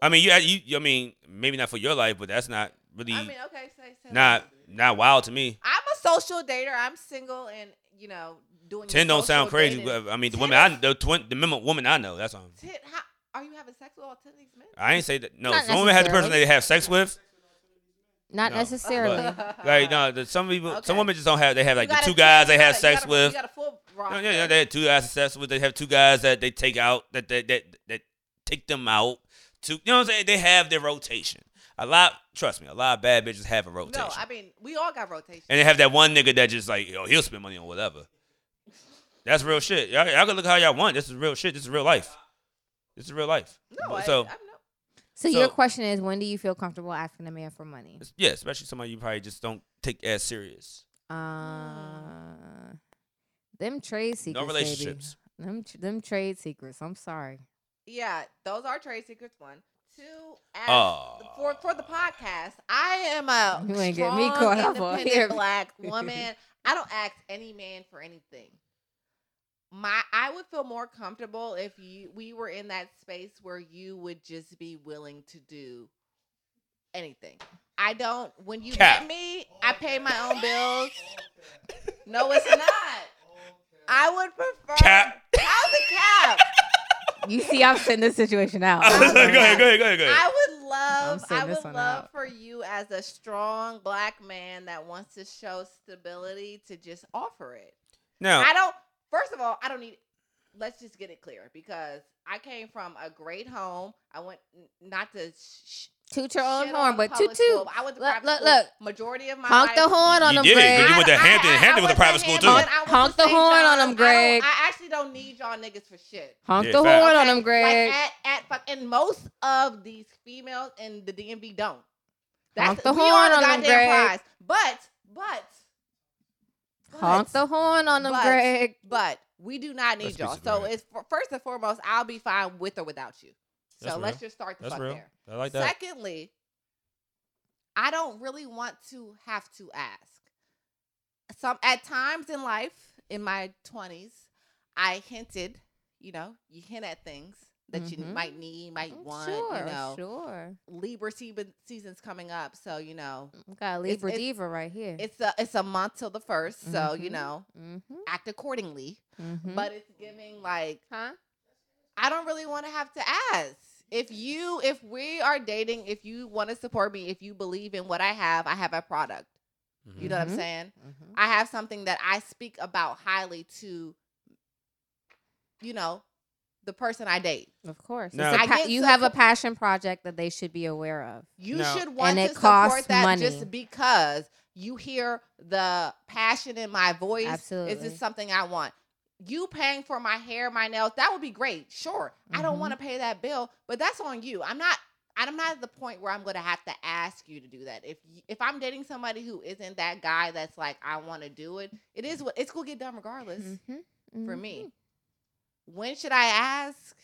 I mean, you, you I mean, maybe not for your life, but that's not really. I mean, okay, say, say not that. Not wild to me. I'm a social dater. I'm single, and you know, doing ten don't sound crazy. Dating. I mean, the ten women I the twin, the women I know. That's all. ten, how, are you having sex with all ten of these men? I ain't say that. No, not some women had the person they have sex with. Not no, necessarily. But, like no, the, some people, okay. some women just don't have. They have like the two guys they have sex with. You got a full roster. Yeah, yeah, they had two guys have sex with. They have two guys that they take out that that that, that take them out. To, you know what I'm saying? They have their rotation. A lot, trust me, a lot of bad bitches have a rotation. No, I mean, we all got rotation. And they have that one nigga that just like, yo, he'll spend money on whatever. That's real shit. Y'all, y'all can look how y'all want. This is real shit. This is real life. This is real life. No, so, I, I know. So, so your question is, when do you feel comfortable asking a man for money? Yeah, especially somebody you probably just don't take as serious. Uh, them trade secrets, no relationships. Baby. Them, them trade secrets. I'm sorry. Yeah, those are trade secrets. One, two, as oh. for for the podcast, I am a you ain't strong, get me caught up independent here. Black woman. I don't ask any man for anything. My, I would feel more comfortable if you we were in that space where you would just be willing to do anything. I don't. When you Cap. Get me, I pay my own bills. No, it's not. I would prefer. Cap. How's it cap? You see, I'm sitting this situation out. Go ahead, go ahead, go ahead, go ahead. I would love, I would love out. For you as a strong black man that wants to show stability to just offer it. No, I don't. First of all, I don't need. Let's just get it clear because I came from a great home. I went not to sh- toot your own horn, but toot toot. I went to look, private look, school. Look, majority of my honk life, the horn on you them. You did it because you went to Hampton. I, I, I, Hampton I was a private school too. Honk the horn on them, Greg. I actually don't need y'all niggas for shit. Honk yeah, the fact. Horn okay, on them, Greg. Like at, at, and most of these females in the D M V don't. That's, honk the horn on them, Greg. Prize. But, but, but. Honk the horn on them, but, Greg. But we do not need that's y'all. So it's first and foremost, I'll be fine with or without you. So that's let's real. Just start the that's fuck real. There. I like that. Secondly, I don't really want to have to ask. Some at times in life, in my twenties, I hinted, you know, you hint at things that mm-hmm. you might need, might oh, want, sure, you know. Sure. Libra season's coming up, so you know. Got Libra it's, Diva it's, right here. It's a it's a month till the first, mm-hmm. so you know, mm-hmm. act accordingly. Mm-hmm. But it's giving like, huh? I don't really want to have to ask. If you, if we are dating, if you want to support me, if you believe in what I have, I have a product. Mm-hmm. You know what I'm saying? Mm-hmm. I have something that I speak about highly to, you know, the person I date. Of course. No. I pa- you have a passion project that they should be aware of. You no. should want and to support that money. Just because you hear the passion in my voice. Absolutely. Is this something I want? You paying for my hair, my nails, that would be great. Sure. Mm-hmm. I don't want to pay that bill, but that's on you. I'm not I'm not at the point where I'm going to have to ask you to do that. If if I'm dating somebody who isn't that guy that's like, I want to do it, it is what it's going to get done regardless mm-hmm. Mm-hmm. for me. When should I ask?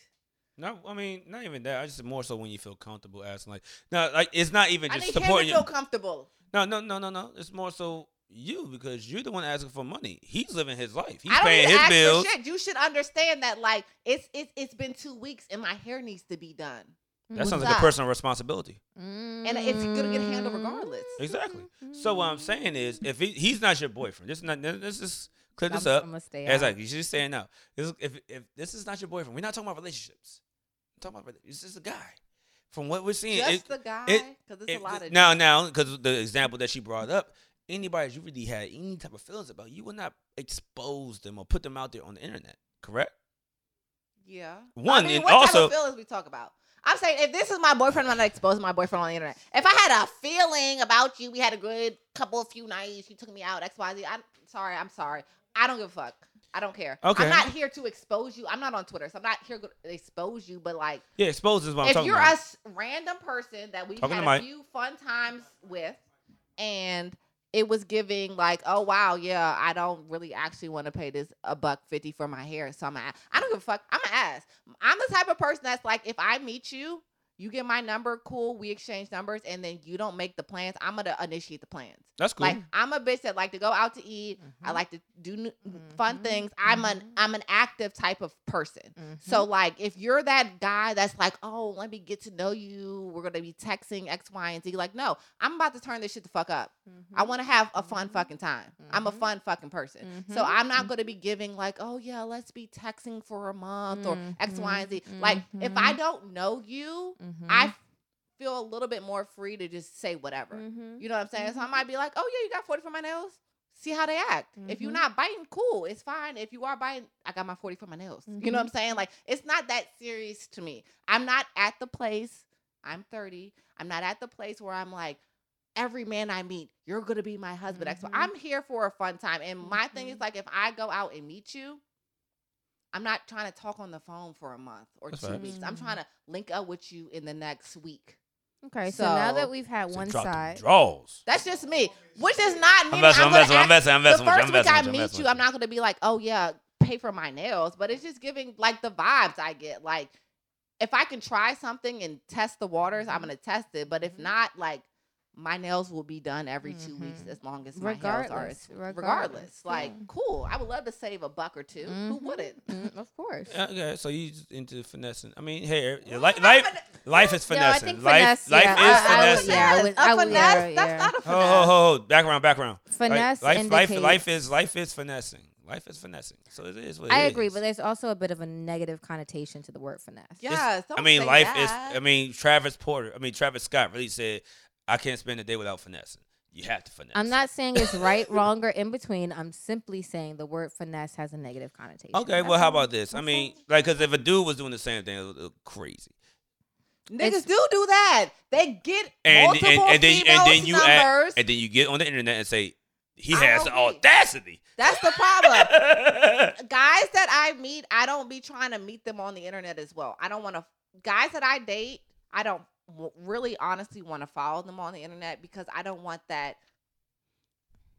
No, I mean, not even that. I just more so when you feel comfortable asking. Like, no, like it's not even just I supporting you. I need him to feel comfortable. No, no, no, no, no. It's more so you, because you're the one asking for money. He's living his life. He's I don't paying his ask bills. For shit. You should understand that, like, it's it's it's been two weeks and my hair needs to be done. That What's sounds like up? A personal responsibility, mm-hmm. and it's gonna get handled regardless. Exactly. So what I'm saying is, if he, he's not your boyfriend, this is not. Let's just clear this I'm, up. I'm gonna stay out. Like, you should just stay out. This, if if this is not your boyfriend, we're not talking about relationships. I'm talking about relationships. This is a guy. From what we're seeing, just it, the guy. Because it, it's it, a lot it, of now now because the example that she brought up. Anybody that you really had any type of feelings about, you would not expose them or put them out there on the internet, correct? Yeah. One, I mean, and what also type of feelings we talk about. I'm saying if this is my boyfriend, I'm not exposing my boyfriend on the internet. If I had a feeling about you, we had a good couple of few nights, you took me out, X, Y, Z. I'm sorry, I'm sorry. I don't give a fuck. I don't care. Okay. I'm not here to expose you. I'm not on Twitter, so I'm not here to expose you. But like, yeah, expose is what I'm talking about. If you're a random person that we had a few fun times with, and it was giving like, oh, wow, yeah, I don't really actually want to pay this a buck fifty for my hair. So I'm a, I don't give a fuck. I'm an ass. I'm the type of person that's like, if I meet you, you get my number, cool, we exchange numbers, and then you don't make the plans, I'm going to initiate the plans. That's cool. Like, I'm a bitch that like to go out to eat. Mm-hmm. I like to do new, mm-hmm. fun things. Mm-hmm. I'm an I'm an active type of person. Mm-hmm. So, like, if you're that guy that's like, oh, let me get to know you, we're going to be texting X, Y, and Z. Like, no, I'm about to turn this shit the fuck up. Mm-hmm. I want to have a fun fucking time. Mm-hmm. I'm a fun fucking person. Mm-hmm. So I'm not going to be giving like, oh, yeah, let's be texting for a month or mm-hmm. X, Y, and Z. Mm-hmm. Like, if I don't know you, mm-hmm. I feel a little bit more free to just say whatever. Mm-hmm. You know what I'm saying? Mm-hmm. So I might be like, oh, yeah, you got forty for my nails? See how they act. Mm-hmm. If you're not biting, cool. It's fine. If you are biting, I got my forty for my nails. Mm-hmm. You know what I'm saying? Like, it's not that serious to me. I'm not at the place. I'm thirty. I'm not at the place where I'm like, every man I meet, you're going to be my husband. Mm-hmm. So I'm here for a fun time. And my mm-hmm. thing is like, if I go out and meet you, I'm not trying to talk on the phone for a month or That's two right. weeks. I'm trying to link up with you in the next week. Okay, so, so now that we've had one side. Draws. That's just me, which is not me. I'm messing, I'm messing, I'm messing, I'm messing. The first week I meet you, I'm not going to be like, oh, yeah, pay for my nails. But it's just giving, like, the vibes I get. Like, if I can try something and test the waters, I'm going to test it. But if not, like, my nails will be done every two mm-hmm. weeks as long as regardless, my nails are. Regardless. regardless. Like, yeah. cool. I would love to save a buck or two. Mm-hmm. Who wouldn't? Mm-hmm. Of course. Yeah, okay, so you into finessing. I mean, hey, well, life, life, life is finessing. No, I think finesse, life yeah. life I, is I, finessing. I would, yeah, I would, a finesse? I would, yeah, yeah. That's not a finesse. Oh, oh, oh. Background, background. Finesse right. life, indicates. Life, life, is, life is finessing. Life is finessing. So it is what I it agree, is. But there's also a bit of a negative connotation to the word finesse. Yeah, I mean, life that. is, I mean, Travis Porter, I mean, Travis Scott really said, I can't spend a day without finessing. You have to finesse. I'm not saying it's right, wrong, or in between. I'm simply saying the word finesse has a negative connotation. Okay, that's well, how about this? I mean, like, because if a dude was doing the same thing, it would look crazy. Niggas it's, do do that. They get and, multiple and, and then, females and then you numbers. Add, and then you get on the internet and say, he has the audacity. That's the problem. Guys that I meet, I don't be trying to meet them on the internet as well. I don't want to. Guys that I date, I don't. really honestly want to follow them on the internet because I don't want that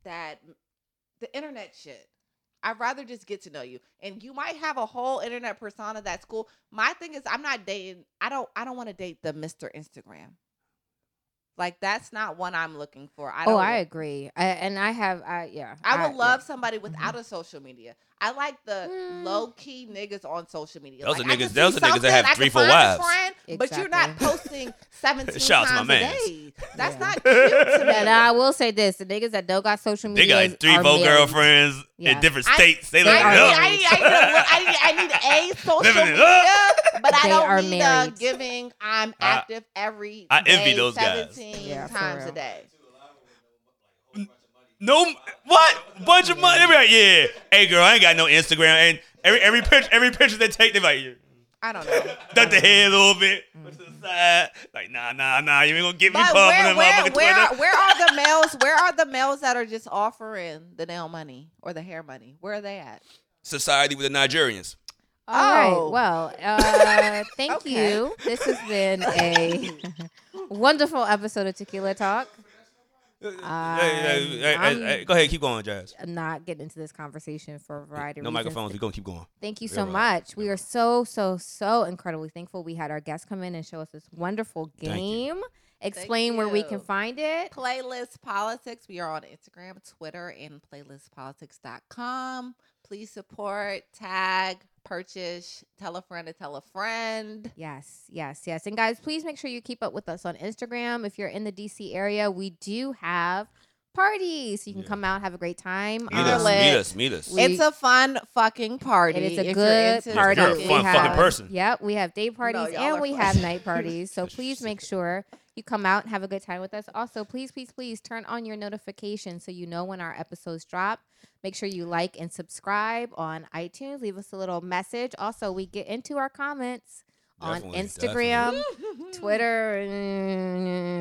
that the internet shit. I'd rather just get to know you. And you might have a whole internet persona that's cool. My thing is I'm not dating I don't I don't want to date the Mister Instagram. Like that's not one I'm looking for. I don't Oh, I agree. I, and I have I yeah. I, I would love yeah. somebody without mm-hmm. a social media. I like the mm. low key niggas on social media. Those like, are niggas. Those are niggas that have three, four wives. Friend, exactly. But you're not posting seventeen Shout times to my a mans. Day. That's yeah. not cute to me. Now I will say this: the niggas that don't got social media, they got like three, four girlfriends yeah. in different states. I, they like, I need, I need, I need a social media, but I don't need a giving. I'm active I, every. I envy day, those seventeen guys. Yeah, times a day. No, what? Bunch of money. They be like, yeah. Hey, girl, I ain't got no Instagram. And every every picture, every picture they take, they like, yeah. I don't know. Duck the head a little bit, mm-hmm. to the side. Like, nah, nah, nah. You ain't gonna give me puff on that motherfucking Twitter. Where are the males? Where are the males that are just offering the nail money or the hair money? Where are they at? Society with the Nigerians. All oh. right. Well, uh, thank okay. you. This has been a wonderful episode of Tequila Talk. Hey, hey, hey, hey, hey, go ahead, keep going, Jazz. I'm not getting into this conversation for a variety of no reasons. No microphones, we're going to keep going. Thank you so Real much. Right. We are so, so, so incredibly thankful. We had our guest come in and show us this wonderful game. Explain where we can find it. Playlist Politics. We are on Instagram, Twitter, and playlist politics dot com. Please support, tag, purchase, tell a friend to tell a friend. Yes, yes, yes. And guys, please make sure you keep up with us on Instagram. If you're in the D C area, we do have parties. You can yeah. come out, have a great time. Meet um, us, meet us, meet us. We, it's a fun fucking party. It's a good party. You're a fun have, fucking person. Yep, we have day parties no, and we fun. have night parties. So please make sure you come out and have a good time with us. Also, please, please, please turn on your notifications so you know when our episodes drop. Make sure you like and subscribe on iTunes. Leave us a little message. Also, we get into our comments definitely, on Instagram, definitely. Twitter.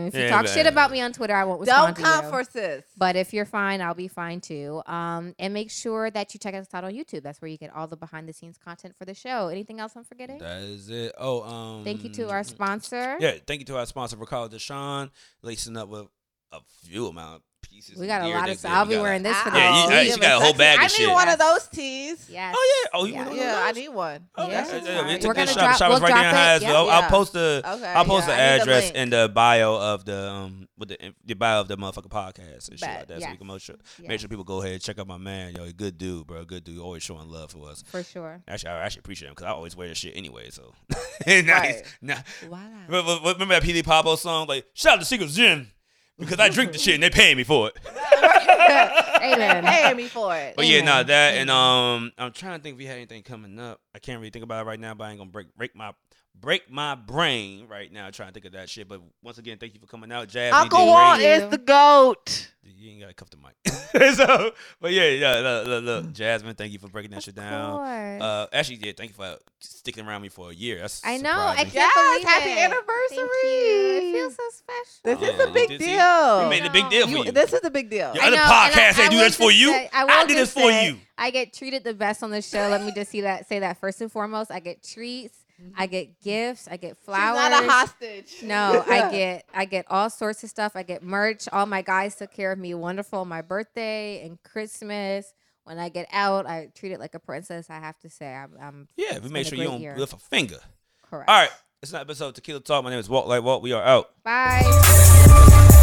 If you yeah, talk man. shit about me on Twitter, I won't respond to you. Don't come for sis. But if you're fine, I'll be fine too. Um, and make sure that you check us out on YouTube. That's where you get all the behind-the-scenes content for the show. Anything else I'm forgetting? That is it. Oh, um, thank you to our sponsor. Yeah, thank you to our sponsor, Ricardo DeShaun, lacing up with a few amount of pieces. We got a lot of stuff. I'll be wearing this for the whole. Yeah, she got a whole bag of shit. I need one of those tees. Yes. Oh, yeah. Oh, you want one of those? Yeah, I need one. Oh, yeah. We're going to drop it. I'll post the address and the bio of the with the, the bio of the motherfucking podcast and shit like that. So we can make sure make sure people go ahead and check out my man. Yo, good dude, bro. Good dude. Always showing love for us. For sure. Actually, I actually appreciate him because I always wear this shit anyway. So. Nice. Nah. Remember that P D Pablo song? Like, shout out to Secret Gym. Because I drink the shit and they paying me for it. Amen. Paying me for it. But yeah, no, nah, that Amen. And um, I'm trying to think if we had anything coming up. I can't really think about it right now, but I ain't gonna break break my break my brain right now trying to think of that shit. But once again, thank you for coming out, Jazz. Uncle Juan is the goat. You ain't gotta cuff the mic. So, but yeah, yeah, look, look, look, Jasmine, thank you for breaking that of shit down. Course. Uh, actually, yeah, thank you for sticking around me for a year. That's I know. Surprising. I can't yes, believe happy it. Anniversary. It feels so special. This oh, is a big deal. We made a big deal for you. you. This is a big deal. Your I other know, podcast ain't do this for you. Say, I, I did this for you. I get treated the best on the show. Let me just see that. Say that first and foremost. I get treats. I get gifts. I get flowers. She's not a hostage. No, I get I get all sorts of stuff. I get merch. All my guys took care of me wonderful on my birthday and Christmas. When I get out, I treat it like a princess. I have to say, I'm. I'm yeah, we make sure you don't lift a finger. Correct. All right, it's another episode of Tequila Talk. My name is Walk Like Walk. We are out. Bye.